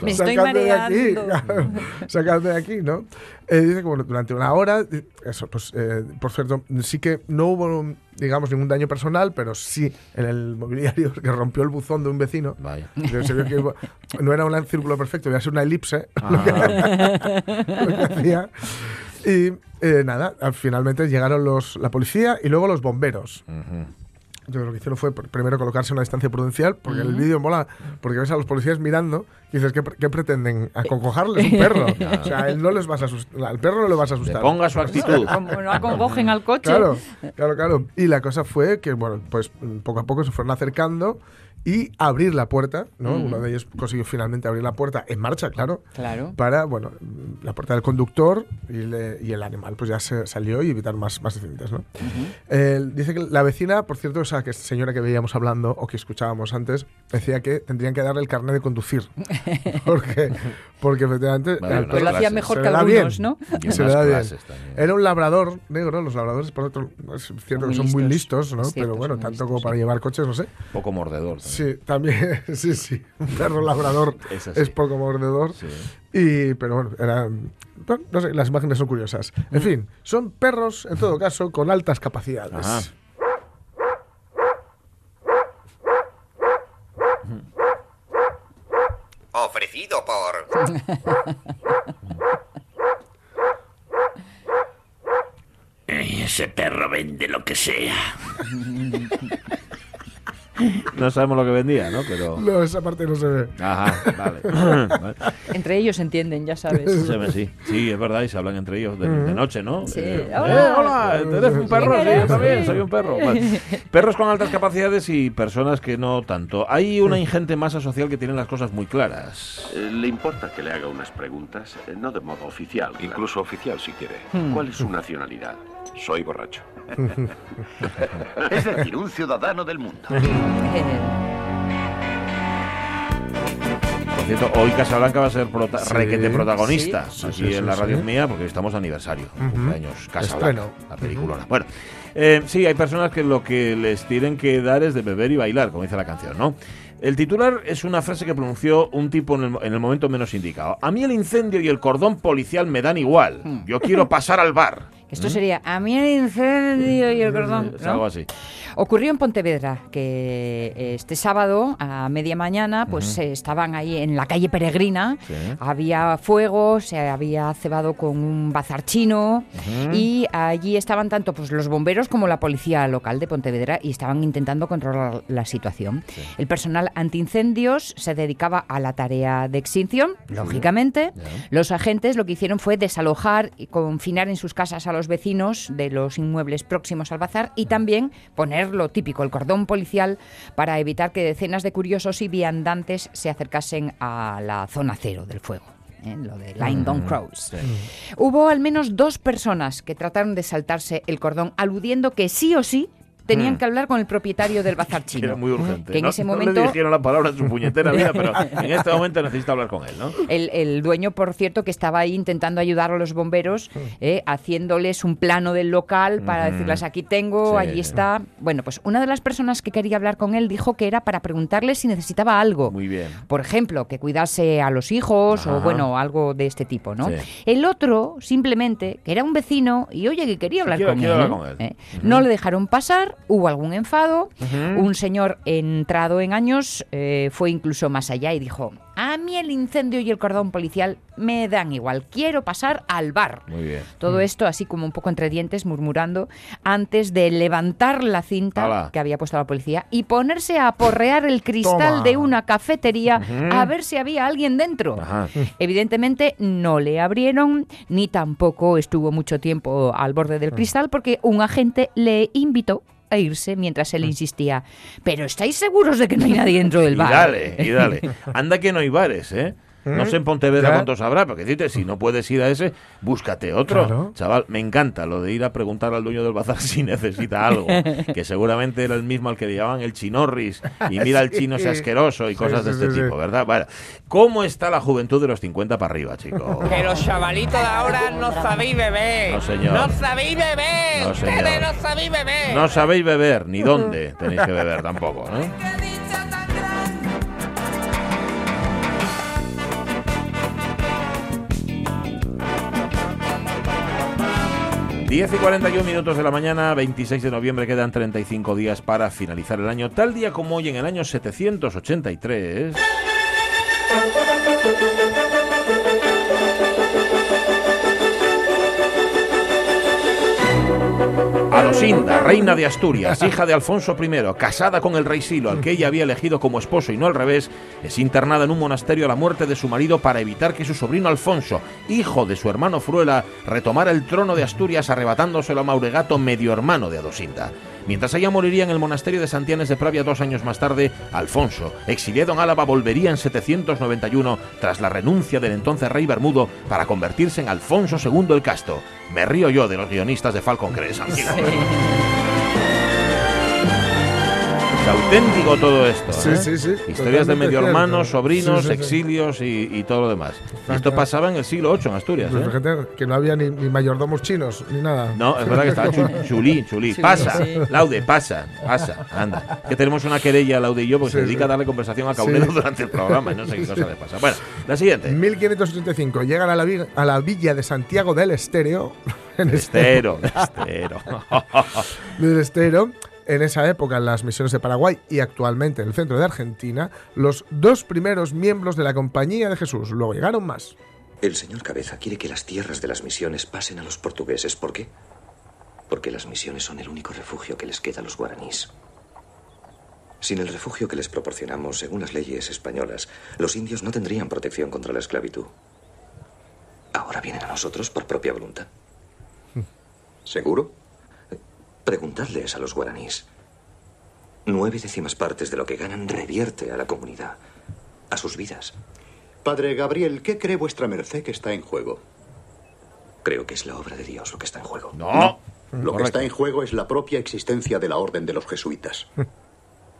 Me estoy mareando. Claro, sacadme de aquí, ¿no? Eh, dice que bueno, durante una hora, eso, pues, eh, por cierto, sí que no hubo, digamos, ningún daño personal, pero sí en el mobiliario que rompió el buzón de un vecino. Vaya. Se vio que no era un círculo perfecto, iba a ser una elipse. Ah. Lo que, lo que hacía. Y eh, nada, finalmente llegaron los, la policía y luego los bomberos. Uh-huh. Yo lo que hicieron fue primero colocarse a una distancia prudencial, porque uh-huh. el vídeo mola, porque ves a los policías mirando y dices, ¿qué, qué pretenden? ¿Acongojarles un perro? Claro. O sea, a él no les vas a asustar, al perro no le vas a asustar. Le ponga su actitud. Como no acongojen al coche. Claro, claro, claro. Y la cosa fue que, bueno, pues poco a poco se fueron acercando y abrir la puerta, ¿no? Uh-huh. Uno de ellos consiguió finalmente abrir la puerta en marcha, claro, claro. Para, bueno, la puerta del conductor y, le, y el animal, pues ya se salió y evitar más, más accidentes, ¿no? Uh-huh. eh, dice que la vecina, por cierto, esa que señora que veíamos hablando o que escuchábamos antes, decía que tendrían que darle el carnet de conducir. Porque, porque efectivamente... Vale, eh, pues lo hacía mejor que algunos, ¿no? Se le da bien. Era un labrador negro, los labradores, por otro, es cierto son que son listos, muy listos, ¿no? Cierto, pero bueno, tanto listos, como para sí. llevar coches, no sé. Un poco mordedor, ¿no? Sí, también, sí, sí. Un perro labrador es, es poco mordedor. Sí. Y, pero bueno, era, bueno, no sé, las imágenes son curiosas. En mm. fin, son perros, en todo caso, con altas capacidades. Ajá. Ofrecido por... Ese perro vende lo que sea. No sabemos lo que vendía, ¿no? Pero... No, esa parte no se ve. Ajá, vale. Entre ellos se entienden, ya sabes. Sí, sí, es verdad, y se hablan entre ellos de, de noche, ¿no? Sí. Eh, hola, hola, ¿eres un perro? Sí, yo también, soy un perro. Vale. Perros con altas capacidades y personas que no tanto. Hay una ingente masa social que tiene las cosas muy claras. ¿Le importa que le haga unas preguntas? No de modo oficial, claro. Incluso oficial si quiere. Hmm. ¿Cuál es su nacionalidad? Soy borracho. Es decir, un ciudadano del mundo. Por cierto, hoy Casablanca va a ser prota- sí, requete protagonista sí, sí, aquí sí, sí, en la radio sí. mía, porque estamos de aniversario, uh-huh. cumpleaños Casablanca, la película. Uh-huh. Bueno, eh, sí, hay personas que lo que les tienen que dar es de beber y bailar, como dice la canción, ¿no? El titular es una frase que pronunció un tipo en el, en el momento menos indicado. A mí el incendio y el cordón policial me dan igual. Yo quiero pasar al bar. Esto sería, a mí el incendio y el cordón, ¿no? Algo así. Ocurrió en Pontevedra, que este sábado a media mañana, pues uh-huh. estaban ahí en la calle Peregrina, sí. había fuego, se había cebado con un bazar chino, uh-huh. y allí estaban tanto pues los bomberos como la policía local de Pontevedra y estaban intentando controlar la situación. Sí. El personal antiincendios se dedicaba a la tarea de extinción, uh-huh. lógicamente. Uh-huh. Los agentes lo que hicieron fue desalojar y confinar en sus casas a los vecinos de los inmuebles próximos al bazar y también poner lo típico, el cordón policial, para evitar que decenas de curiosos y viandantes se acercasen a la zona cero del fuego. ¿Eh? Lo de Line Don't Cross. Sí. Hubo al menos dos personas que trataron de saltarse el cordón, aludiendo que sí o sí tenían que hablar con el propietario del bazar chino. Era muy urgente. Que en no, ese momento... no le dijeron la palabra en su puñetera vida, pero en este momento necesita hablar con él, ¿no? El, el dueño, por cierto, que estaba ahí intentando ayudar a los bomberos, eh, haciéndoles un plano del local para mm. decirles, aquí tengo, sí. allí está... Bueno, pues una de las personas que quería hablar con él dijo que era para preguntarle si necesitaba algo. Muy bien. Por ejemplo, que cuidase a los hijos Ajá. o, bueno, algo de este tipo, ¿no? Sí. El otro, simplemente, que era un vecino y, oye, que quería hablar sí, quiero, con, quiero él, hablar con él. ¿Eh? Uh-huh. No le dejaron pasar. Hubo algún enfado, uh-huh. un señor entrado en años eh, fue incluso más allá y dijo, a mí el incendio y el cordón policial me dan igual, quiero pasar al bar. Muy bien. Todo mm. esto así como un poco entre dientes, murmurando, antes de levantar la cinta Ala. que había puesto la policía y ponerse a aporrear el cristal Toma. de una cafetería uh-huh. a ver si había alguien dentro. Ajá. Evidentemente no le abrieron, ni tampoco estuvo mucho tiempo al borde del cristal porque un agente le invitó a irse mientras él insistía. ¿Pero estáis seguros de que no hay nadie dentro del bar? Y dale, y dale. Anda que no hay bares, ¿eh? No sé en Pontevedra cuántos habrá, porque decirte, si no puedes ir a ese, búscate otro. Claro. Chaval, me encanta lo de ir a preguntar al dueño del bazar si necesita algo, que seguramente era el mismo al que le llamaban el chinorris, y mira el chino ese asqueroso y sí, cosas sí, de este sí, tipo, sí. ¿verdad? Bueno, ¿cómo está la juventud de los cincuenta para arriba, chicos? Que los chavalitos de ahora no sabéis beber. No, señor. No sabéis beber. No, señor. Ustedes no sabéis beber. No sabéis beber, ni dónde tenéis que beber tampoco, ¿no? diez y cuarenta y un minutos de la mañana, veintiséis de noviembre, quedan treinta y cinco días para finalizar el año. Tal día como hoy, en el año setecientos ochenta y tres... Arosinda, reina de Asturias, hija de Alfonso primero, casada con el rey Silo, al que ella había elegido como esposo y no al revés, es internada en un monasterio a la muerte de su marido para evitar que su sobrino Alfonso, hijo de su hermano Fruela, retomara el trono de Asturias arrebatándoselo a Mauregato, medio hermano de Adosinda. Mientras ella moriría en el monasterio de Santianes de Pravia dos años más tarde, Alfonso, exiliado en Álava, volvería en setecientos noventa y uno tras la renuncia del entonces rey Bermudo para convertirse en Alfonso segundo el Casto. Me río yo de los guionistas de Falcon Crest, amigos. Auténtico todo esto, sí, ¿eh? sí, sí, historias de medio hermanos, sobrinos, sí, sí, sí. exilios y, y todo lo demás. Y esto pasaba en el siglo ocho en Asturias, pues, ¿eh? Fíjate que no había ni, ni mayordomos chinos ni nada. No, es verdad que estaba chulí, chulí, chulí. Pasa, sí. Laude, pasa, pasa, anda. Que tenemos una querella, Laude y yo, porque sí, se dedica sí. a darle conversación a Cabrero sí. durante el programa y no sé qué cosa le pasa. Bueno, la siguiente. mil quinientos ochenta y cinco, llegan a la, a la villa de Santiago del Estero. En Estero, Estero. Del Estero. En esa época, en las misiones de Paraguay y actualmente en el centro de Argentina, los dos primeros miembros de la Compañía de Jesús. Luego llegaron más. El señor Cabeza quiere que las tierras de las misiones pasen a los portugueses. ¿Por qué? Porque las misiones son el único refugio que les queda a los guaraníes. Sin el refugio que les proporcionamos, según las leyes españolas, los indios no tendrían protección contra la esclavitud. Ahora vienen a nosotros por propia voluntad. ¿Seguro? Preguntadles a los guaraníes. Nueve décimas partes de lo que ganan revierte a la comunidad, a sus vidas. Padre Gabriel, ¿qué cree vuestra merced que está en juego? Creo que es la obra de Dios lo que está en juego. No. no. Lo que está en juego es la propia existencia de la orden de los jesuitas.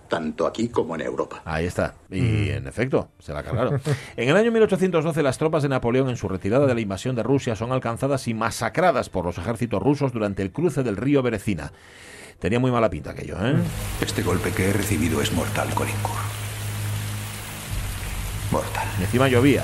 Tanto aquí como en Europa. Ahí está. Y en efecto, se la cargaron. En el año mil ochocientos doce, las tropas de Napoleón, en su retirada de la invasión de Rusia, son alcanzadas y masacradas por los ejércitos rusos durante el cruce del río Berecina. Tenía muy mala pinta aquello, ¿eh? Este golpe que he recibido es mortal, Colincourt. Mortal. Y encima llovía.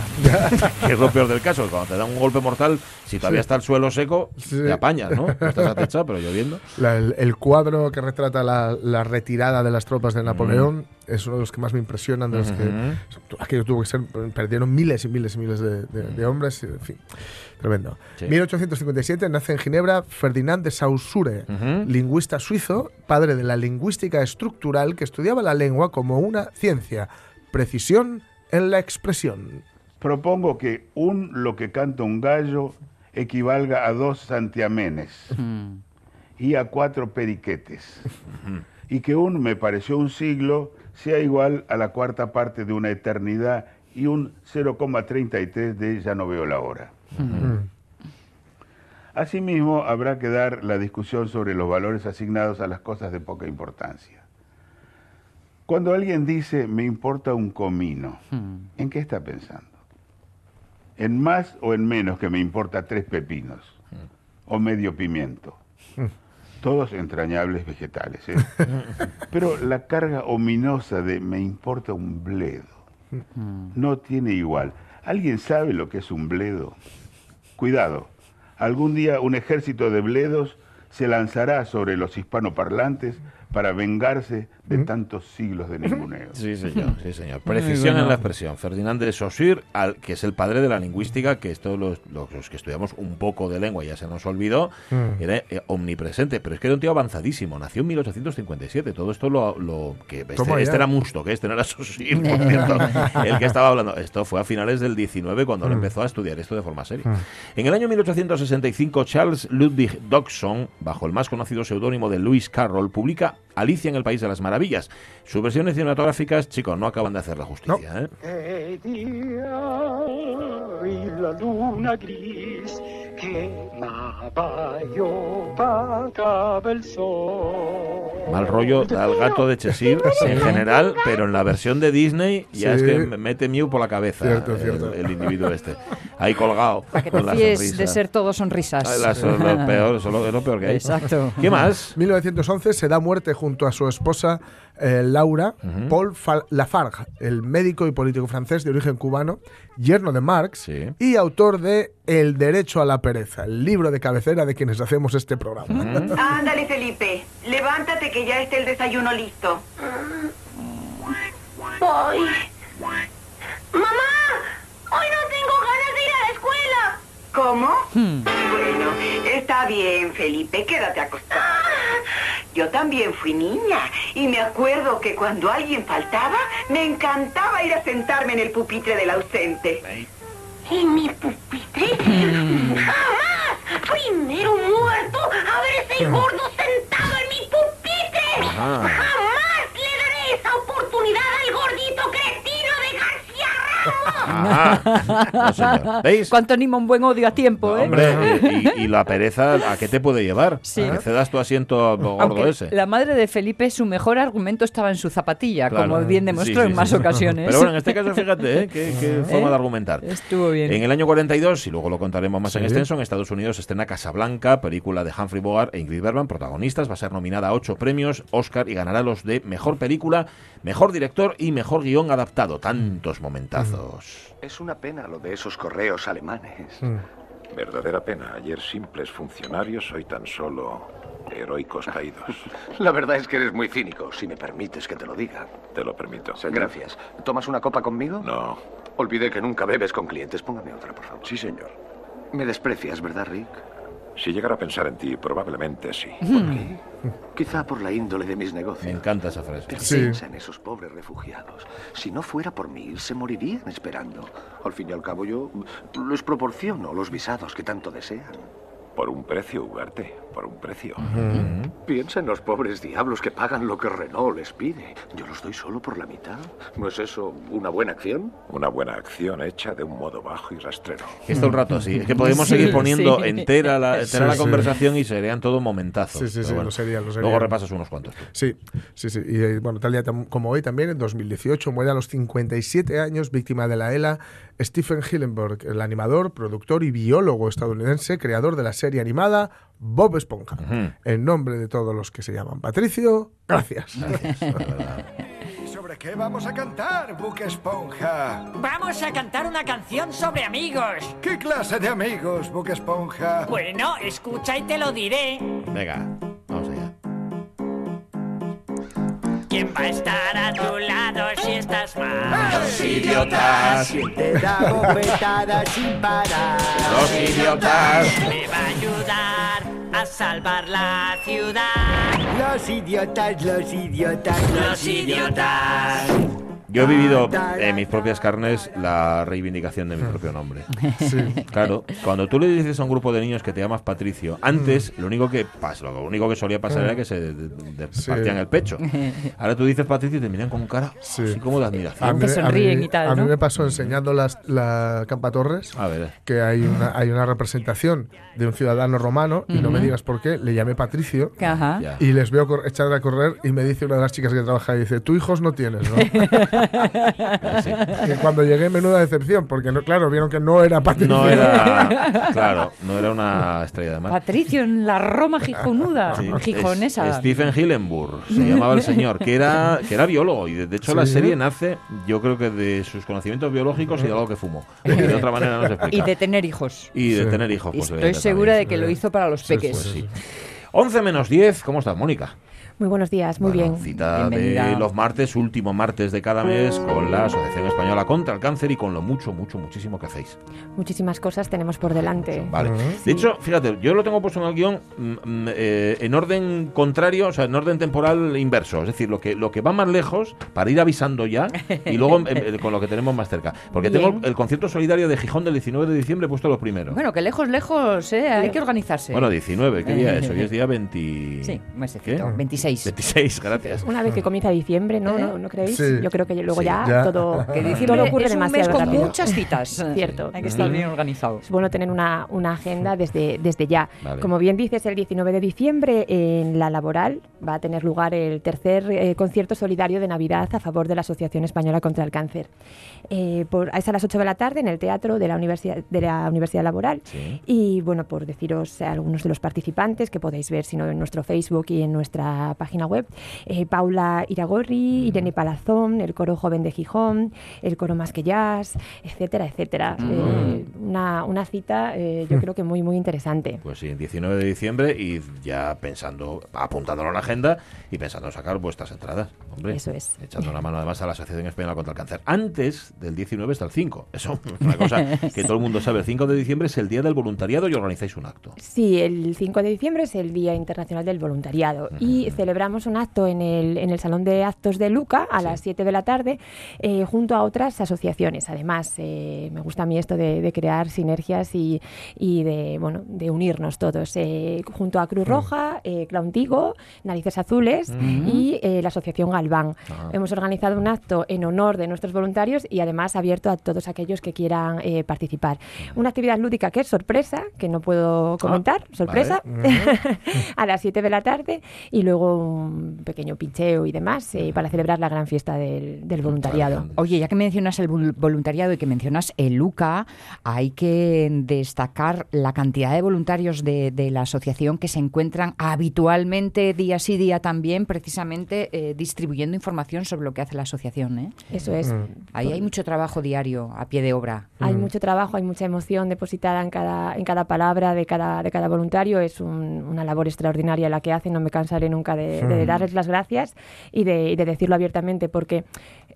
Que es lo peor del caso, cuando te dan un golpe mortal, si todavía sí. está el suelo seco, sí. te apañas, ¿no? No estás atechado, pero lloviendo. La, el, el cuadro que retrata la, la retirada de las tropas de Napoleón mm. es uno de los que más me impresionan, de los mm-hmm. que aquello tuvo que ser, perdieron miles y miles y miles de, de, de hombres, en fin, tremendo. Sí. mil ochocientos cincuenta y siete nace en Ginebra Ferdinand de Saussure, mm-hmm. lingüista suizo, padre de la lingüística estructural, que estudiaba la lengua como una ciencia, precisión en la expresión. Propongo que un lo que canta un gallo equivalga a dos santiamenes mm. y a cuatro periquetes. Mm-hmm. Y que un me pareció un siglo sea igual a la cuarta parte de una eternidad y un cero coma treinta y tres de ya no veo la hora. Mm-hmm. Asimismo, habrá que dar la discusión sobre los valores asignados a las cosas de poca importancia. Cuando alguien dice, me importa un comino, ¿en qué está pensando? ¿En más o en menos que me importa tres pepinos? ¿O medio pimiento? Todos entrañables vegetales, ¿eh? Pero la carga ominosa de me importa un bledo no tiene igual. ¿Alguien sabe lo que es un bledo? Cuidado, algún día un ejército de bledos se lanzará sobre los hispanoparlantes para vengarse de ¿Mm? tantos siglos de ninguneo. Sí, señor, sí, señor. Precisión en la expresión. Ferdinand de Saussure, al, que es el padre de la lingüística, que esto los, los, los que estudiamos un poco de lengua ya se nos olvidó, mm. era eh, omnipresente, pero es que era un tío avanzadísimo, nació en mil ochocientos cincuenta y siete, todo esto lo... lo que este, este era Musto, que este no era Saussure, por cierto, el que estaba hablando. Esto fue a finales del diecinueve cuando mm. él empezó a estudiar esto de forma seria. Mm. En el año mil ochocientos sesenta y cinco, Charles Ludwig Dodgson, bajo el más conocido seudónimo de Lewis Carroll, publica Alicia en el País de las Maravillas. Sus versiones cinematográficas, chicos, no acaban de hacer la justicia, no. ¿eh? y la luna gris quemaba yo pagaba el sol. Mal rollo al gato de Cheshire en general, pero en la versión de Disney ya sí. es que mete Mew por la cabeza. Cierto, cierto. El, el individuo este ahí colgado. Para que te fíes de ser todo sonrisas. Las, lo peor, solo, es lo peor que hay. Exacto. ¿Qué más? mil novecientos once se da muerte junto a su esposa eh, Laura, uh-huh. Paul Lafargue, el médico y político francés de origen cubano, yerno de Marx sí. y autor de El derecho a la pereza, el libro de cabecera de quienes hacemos este programa. Uh-huh. Ándale, Felipe, levántate que ya esté el desayuno listo. Voy. ¡Mamá! ¡Hoy no tengo ganas de ir a la escuela! ¿Cómo? Hmm. Bueno, está bien, Felipe, quédate acostado. Yo también fui niña y me acuerdo que cuando alguien faltaba, me encantaba ir a sentarme en el pupitre del ausente. ¿En mi pupitre? ¡Jamás! Primero muerto, ahora ese gordo sentado en mi pupitre. Ajá. ¡Jamás le daré esa oportunidad al gordito cretino de García Ramos! No, señor. ¿Veis? Cuánto anima un buen odio a tiempo, no, ¿eh? Hombre, y, y la pereza, ¿a qué te puede llevar? Sí. Que cedas tu asiento gordo. Aunque ese. La madre de Felipe, su mejor argumento estaba en su zapatilla, claro. como bien demostró sí, sí, en más sí. ocasiones. Pero bueno, en este caso, fíjate, ¿eh? qué, qué ¿Eh? forma de argumentar. Estuvo bien. En el año cuarenta y dos, y luego lo contaremos más sí. en extenso, en Estados Unidos estrena Casablanca, película de Humphrey Bogart e Ingrid Bergman, protagonistas. Va a ser nominada a ocho premios Oscar y ganará los de Mejor Película, Mejor Director y Mejor Guión Adaptado. Tantos momentazos. Es una pena lo de esos correos alemanes. Mm. Verdadera pena. Ayer simples funcionarios, hoy tan solo heroicos caídos. La verdad es que eres muy cínico, si me permites que te lo diga. Te lo permito. Señor. Gracias. ¿Tomas una copa conmigo? No. Olvidé que nunca bebes con clientes. Póngame otra, por favor. Sí, señor. Me desprecias, ¿verdad, Rick? Si llegara a pensar en ti, probablemente sí. ¿Por qué? Quizá por la índole de mis negocios. Me encanta esa frase. Pero sí. piensa en esos pobres refugiados. Si no fuera por mí, se morirían esperando. Al fin y al cabo, yo les proporciono los visados que tanto desean. Por un precio, Ugarte, por un precio. Uh-huh. Piensa en los pobres diablos que pagan lo que Renault les pide. Yo los doy solo por la mitad. ¿No es eso una buena acción? Una buena acción hecha de un modo bajo y rastrero. Esto un rato así. Es que podemos sí, seguir poniendo sí. entera la, entera sí, la sí. conversación y serían todo momentazos. Sí, sí, sí, bueno, lo sería, lo sería. Luego repasas unos cuantos. Sí, sí, sí. Y bueno, tal día como hoy también, en dos mil dieciocho, muere a los cincuenta y siete años, víctima de la ELA, Stephen Hillenburg, el animador, productor y biólogo estadounidense, creador de la serie animada Bob Esponja. Uh-huh. En nombre de todos los que se llaman Patricio, gracias. Gracias. ¿Y sobre qué vamos a cantar, Bob Esponja? Vamos a cantar una canción sobre amigos. ¿Qué clase de amigos, Bob Esponja? Bueno, escucha y te lo diré. Venga, vamos allá. ¿Quién va a estar a tu lado si estás mal? Los idiotas. ¿Quién te da bofetadas sin parar? Los idiotas. ¿Quién me va a ayudar a salvar la ciudad? Los idiotas, los idiotas, los idiotas. Yo he vivido en mis propias carnes la reivindicación de mi propio nombre. Sí. Claro, cuando tú le dices a un grupo de niños que te llamas Patricio, antes lo único que pasa, lo único que solía pasar era que se de, de sí. partían el pecho. Ahora tú dices Patricio y te miran con cara sí. así como de admiración. A mí, a mí, a mí me pasó enseñando las, la Campa Torres, a ver. que hay una, hay una representación de un ciudadano romano, y uh-huh. no me digas por qué, le llamé Patricio, ajá. y les veo cor- echar a correr, y me dice una de las chicas que trabaja, y dice, tú hijos no tienes, ¿no? Sí. Que cuando llegué, menuda decepción, porque no, claro, vieron que no era Patricio. No era, claro, no era una estrella de mar. Patricio en la Roma gijonuda, sí. gijonesa. Es, Stephen Hillenburg se llamaba el señor, que era, que era biólogo, y de hecho sí. la serie nace, yo creo que de sus conocimientos biológicos y de algo que fumó. De otra manera no se explica. Y de tener hijos. Y de sí. tener hijos. Pues, estoy segura también. de que lo hizo para los peques. Sí, sí, sí. once menos diez, ¿cómo estás, Mónica? Muy buenos días, muy bueno, bien. Cita bienvenida. De los martes, último martes de cada mes, con la Asociación Española contra el Cáncer y con lo mucho, mucho, muchísimo que hacéis. Muchísimas cosas tenemos por delante. Mucho, vale. Uh-huh. De sí. hecho, fíjate, yo lo tengo puesto en el guión mm, eh, en orden contrario, o sea, en orden temporal inverso. Es decir, lo que, lo que va más lejos, para ir avisando ya, y luego eh, con lo que tenemos más cerca. Porque bien. tengo el concierto solidario de Gijón del diecinueve de diciembre puesto lo primero. Bueno, que lejos, lejos, ¿eh? Hay que organizarse. Bueno, diecinueve, ¿qué día es? Hoy es día veinte... Sí, más exacto, veintiséis. veintiséis, gracias. Una vez que comienza diciembre, ¿no? ¿No, no creéis? Sí. Yo creo que luego sí, ya, ya todo, que diciembre todo ocurre es demasiado rápido. Un mes con rápido. Muchas citas. Cierto. Hay que estar bien organizado. Es bueno tener una, una agenda desde, desde ya. Vale. Como bien dices, el diecinueve de diciembre en La Laboral va a tener lugar el tercer eh, concierto solidario de Navidad a favor de la Asociación Española contra el Cáncer. Eh, por, es a las ocho de la tarde en el Teatro de la Universidad, de la Universidad Laboral. Sí. Y bueno, por deciros a algunos de los participantes que podéis ver, sino en nuestro Facebook y en nuestra página web, eh, Paula Iragorri, mm. Irene Palazón, el Coro Joven de Gijón, el Coro Más que Jazz, etcétera, etcétera. Mm. Eh, una, una cita, eh, yo creo que muy, muy interesante. Pues sí, el diecinueve de diciembre y ya pensando, apuntándolo en la agenda y pensando en sacar vuestras entradas. Hombre, eso es. Echando una mano además a la Asociación Española contra el Cáncer. Antes del diecinueve hasta el cinco. Eso es una cosa que todo el mundo sabe. El cinco de diciembre es el Día del Voluntariado y organizáis un acto. Sí, el cinco de diciembre es el Día Internacional del Voluntariado uh-huh. y celebramos un acto en el, en el Salón de Actos de Luca a sí. las siete de la tarde eh, junto a otras asociaciones. Además, eh, me gusta a mí esto de, de crear sinergias y, y de, bueno, de unirnos todos. Eh, junto a Cruz Roja, eh, Clauntigo, Narices Azules uh-huh. y eh, la Asociación Albán. Ah. Hemos organizado un acto en honor de nuestros voluntarios y además abierto a todos aquellos que quieran eh, participar. Una actividad lúdica que es sorpresa, que no puedo comentar, ah, sorpresa, vale. a las siete de la tarde y luego un pequeño pincheo y demás eh, para celebrar la gran fiesta del, del voluntariado. Oye, ya que mencionas el voluntariado y que mencionas el Luca, hay que destacar la cantidad de voluntarios de, de la asociación que se encuentran habitualmente día sí día también, precisamente eh, distribuyendo información sobre lo que hace la asociación, ¿eh? Eso es. Ahí hay mucho trabajo diario, a pie de obra. Hay mm. mucho trabajo, hay mucha emoción depositada en cada, en cada palabra de cada, de cada voluntario. Es un, una labor extraordinaria la que hacen. No me cansaré nunca de, sí. de darles las gracias y de, y de decirlo abiertamente, porque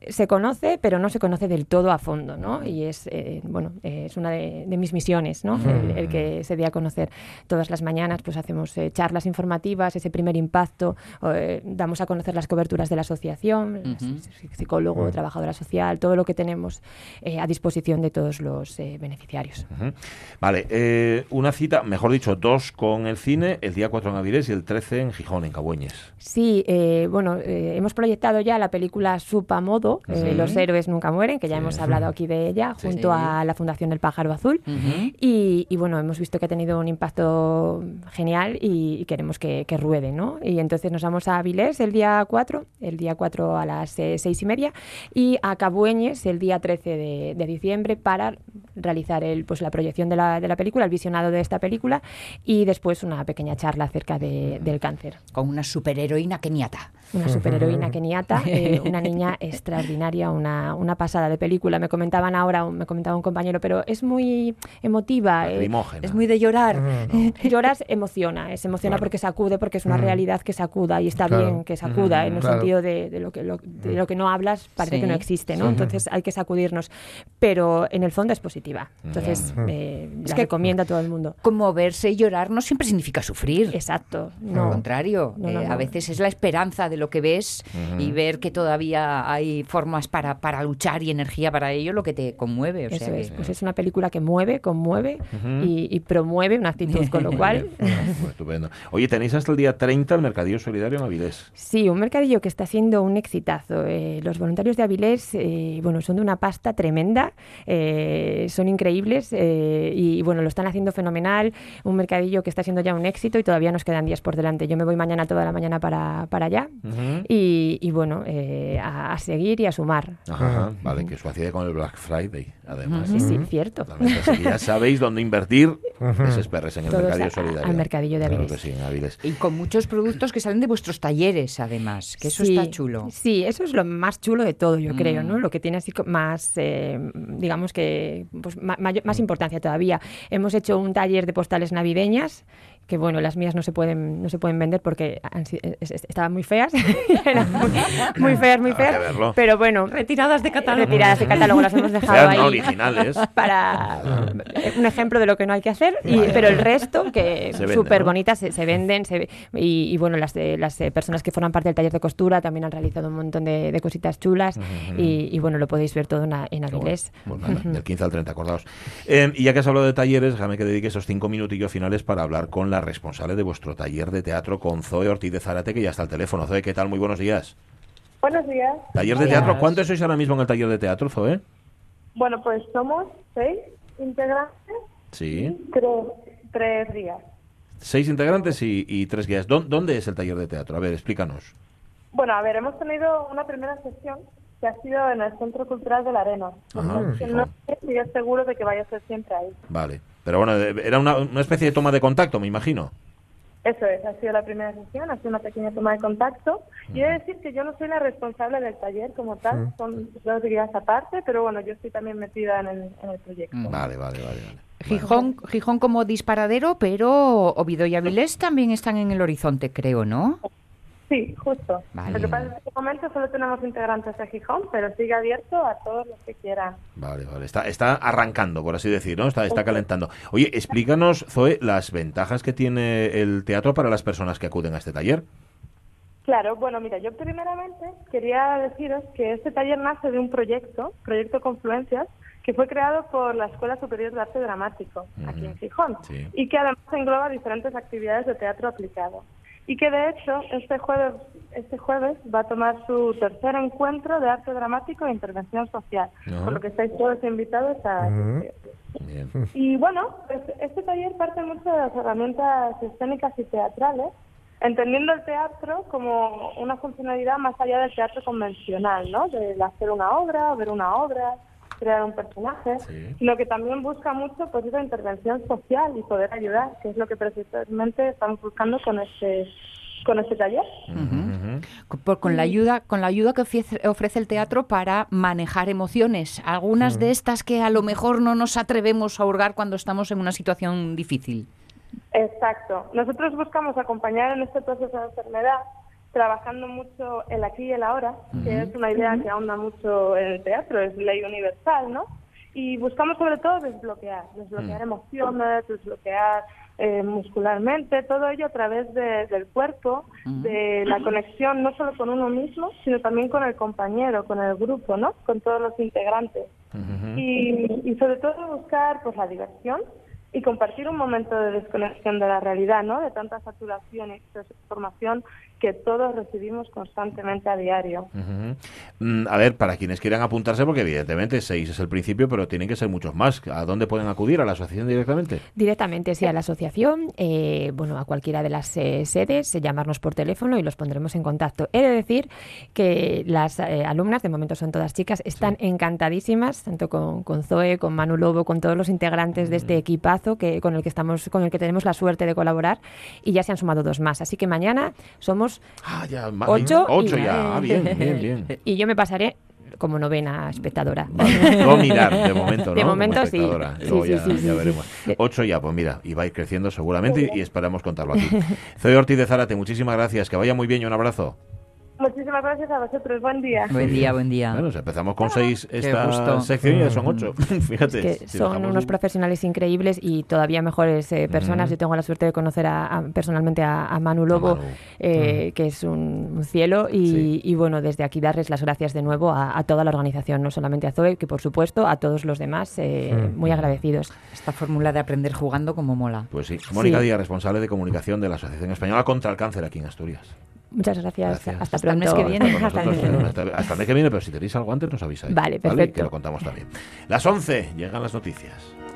se conoce, pero no se conoce del todo a fondo, ¿no? Y es eh, bueno, eh, es una de, de mis misiones, ¿no? Mm. El, el que se dé a conocer. Todas las mañanas pues hacemos eh, charlas informativas, ese primer impacto, eh, damos a conocer las coberturas de la asociación, mm-hmm. psicólogo, bueno. trabajadora social, todo lo que tenemos eh, a disposición de todos los eh, beneficiarios. Uh-huh. Vale, eh, una cita, mejor dicho, dos con el cine, el día cuatro en Avilés y el trece en Gijón, en Cabueñes. Sí, eh, bueno, eh, hemos proyectado ya la película Supa Modo, sí. eh, Los héroes nunca mueren, que ya sí. hemos hablado aquí de ella, sí. junto sí. a la Fundación El Pájaro Azul. Uh-huh. Y, y bueno, hemos visto que ha tenido un impacto genial y, y queremos que, que ruede, ¿no? Y entonces nos vamos a Avilés el día cuatro, el día cuatro a las eh, seis y media, y a Cabueñes el día trece de diciembre para realizar el, pues, la proyección de la, de la película, el visionado de esta película y después una pequeña charla acerca de, del cáncer. Con una superheroína keniata. Una superheroína keniata, eh, una niña extraordinaria, una, una pasada de película. Me comentaban ahora, me comentaba un compañero, pero es muy emotiva. Eh, es muy de llorar. No, no. Lloras, emociona. Se emociona claro. porque sacude, porque es una realidad que sacuda y está claro. bien que sacuda en el claro. sentido de, de, lo que, lo, de lo que no hablas parece sí. que no existe, ¿no? Sí. Entonces hay que sacudirnos. Pero en el fondo es positiva. Entonces, eh, es la que recomienda a todo el mundo. Conmoverse y llorar no siempre significa sufrir. Exacto. No. Al contrario. No, no, eh, no. A veces es la esperanza de lo que ves uh-huh. y ver que todavía hay formas para, para luchar y energía para ello lo que te conmueve. O Eso sea que... es. Pues es una película que mueve, conmueve uh-huh. y, y promueve una actitud, con lo cual... Bueno, estupendo. Oye, tenéis hasta el día treinta el mercadillo solidario en Avilés. Sí, un mercadillo que está siendo un exitazo. Eh, los voluntarios de Avilés, eh, bueno, son de una pasta tremenda. Eh, son increíbles eh, y, bueno, lo están haciendo fenomenal. Un mercadillo que está siendo ya un éxito y todavía nos quedan días por delante. Yo me voy mañana toda la mañana para, para allá uh-huh. y, y, bueno, eh, a, a seguir y a sumar. Ajá, uh-huh. Vale, que suicide con el Black Friday, además. Uh-huh. Sí, sí, cierto. Así, ya sabéis dónde invertir esos perres en el Todos mercadillo a, solidario. Al mercadillo de Avilés. Claro que sí, en Avilés. Y con muchos productos que salen de vuestros talleres, además, que eso sí, está chulo. Sí, eso es lo más chulo de todo, yo mm. creo, ¿no? Lo que tiene así más... Eh, digamos que pues, ma- más importancia todavía. Hemos hecho un taller de postales navideñas que bueno, las mías no se pueden no se pueden vender porque han, es, estaban muy feas, eran muy, muy feas, muy feas, pero bueno, retiradas de catálogo, retiradas de catálogo las hemos dejado feas ahí, no originales, para un ejemplo de lo que no hay que hacer, y, vale. pero el resto, que súper bonitas, ¿no? se, se venden, se, y, y bueno, las, las personas que forman parte del taller de costura también han realizado un montón de, de cositas chulas, uh-huh. y, y bueno, lo podéis ver todo en, en Avilés. Bueno, bueno, uh-huh. Del quince al treinta, acordaos. Eh, y ya que has hablado de talleres, déjame que dedique esos cinco minutillos finales para hablar con la la responsable de vuestro taller de teatro con Zoe Ortiz de Zarate, que ya está al teléfono. Zoe, ¿qué tal? Muy buenos días. Buenos días. Taller de teatro. ¿Cuántos sois ahora mismo en el taller de teatro, Zoe? Bueno, pues somos seis integrantes. Sí. Creo, tres guías. Seis integrantes y, y tres guías. ¿Dó, ¿Dónde es el taller de teatro? A ver, explícanos. Bueno, a ver, hemos tenido una primera sesión que ha sido en el Centro Cultural de la Arena. Ajá, no estoy seguro de que vaya a ser siempre ahí. Vale. Pero bueno, era una, una especie de toma de contacto, me imagino. Eso es, ha sido la primera sesión, ha sido una pequeña toma de contacto. Y he de decir que yo no soy la responsable del taller como tal, son dos guías aparte, pero bueno, yo estoy también metida en el, en el proyecto. Vale, vale, vale. vale. Gijón, bueno. Gijón como disparadero, pero Oviedo y Avilés también están en el horizonte, creo, ¿no? Sí, justo. Vale. Lo que pasa es que en este momento solo tenemos integrantes de Gijón, pero sigue abierto a todos los que quieran. Vale, vale. Está, está arrancando, por así decir, ¿no? Está, está calentando. Oye, explícanos, Zoe, las ventajas que tiene el teatro para las personas que acuden a este taller. Claro, bueno, mira, yo primeramente quería deciros que este taller nace de un proyecto, Proyecto Confluencias, que fue creado por la Escuela Superior de Arte Dramático, uh-huh. aquí en Gijón, sí. y que además engloba diferentes actividades de teatro aplicado. Y que, de hecho, este jueves este jueves va a tomar su tercer encuentro de arte dramático e intervención social, no. por lo que estáis todos invitados a... Uh-huh. Bien. Y, bueno, pues este taller parte mucho de las herramientas escénicas y teatrales, entendiendo el teatro como una funcionalidad más allá del teatro convencional, ¿no? De hacer una obra, ver una obra, crear un personaje, sí. sino que también busca mucho pues esa intervención social y poder ayudar, que es lo que precisamente estamos buscando con este con este taller. Uh-huh, uh-huh. Por, con la ayuda con la ayuda que ofrece, ofrece el teatro para manejar emociones, algunas uh-huh. de estas que a lo mejor no nos atrevemos a hurgar cuando estamos en una situación difícil. Exacto. Nosotros buscamos acompañar en este proceso de enfermedad trabajando mucho el aquí y el ahora, uh-huh. que es una idea uh-huh. que ahonda mucho en el teatro, es ley universal, ¿no? Y buscamos sobre todo desbloquear, desbloquear uh-huh. emociones, desbloquear eh, muscularmente, todo ello a través de, del cuerpo, uh-huh. de la conexión no solo con uno mismo, sino también con el compañero, con el grupo, ¿no? Con todos los integrantes. Uh-huh. Y, y sobre todo buscar pues la diversión, y compartir un momento de desconexión de la realidad, ¿no? De tanta saturación y transformación que todos recibimos constantemente a diario. Uh-huh. Mm, a ver, para quienes quieran apuntarse, porque evidentemente seis es el principio, pero tienen que ser muchos más. ¿A dónde pueden acudir? ¿A la asociación directamente? Directamente, sí, a la asociación, eh, bueno, a cualquiera de las eh, sedes, eh, llamarnos por teléfono y los pondremos en contacto. He de decir que las eh, alumnas, de momento son todas chicas, están sí. encantadísimas, tanto con, con Zoe, con Manu Lobo, con todos los integrantes uh-huh. de este equipazo que, con el que estamos, con el que tenemos la suerte de colaborar, y ya se han sumado dos más. Así que mañana somos Ah, ya, ocho, ocho y, ya. Ah, bien, bien, bien. Y yo me pasaré como novena espectadora. Vale, no mirar, de momento, ¿no? De momento sí. Luego sí, ya, sí, sí. ya veremos. Ocho ya, pues mira, y va a ir creciendo seguramente y, y esperamos contarlo aquí. Zoe Ortiz de Zarate, muchísimas gracias, que vaya muy bien y un abrazo. Muchísimas gracias a vosotros, buen día. Buen día, buen día. Bueno, o sea, empezamos con seis esta sección y ya son ocho. Fíjate. Es que si son unos bien. profesionales increíbles y todavía mejores eh, personas. Mm. Yo tengo la suerte de conocer a, a, personalmente a, a Manu Lobo, a Manu. Eh, mm. que es un, un cielo. Y, sí. y bueno, desde aquí darles las gracias de nuevo a, a toda la organización, no solamente a Zoe, que por supuesto a todos los demás, eh, mm. muy agradecidos. Esta fórmula de aprender jugando como mola. Pues sí. Mónica sí. Díaz, responsable de comunicación de la Asociación Española contra el Cáncer aquí en Asturias. Muchas gracias. gracias. Hasta, hasta el mes que viene. Hasta, nosotros, hasta, hasta el mes que viene, pero si tenéis algo antes nos avisáis. Vale, perfecto. ¿Vale? Que lo contamos también. Las once, llegan las noticias.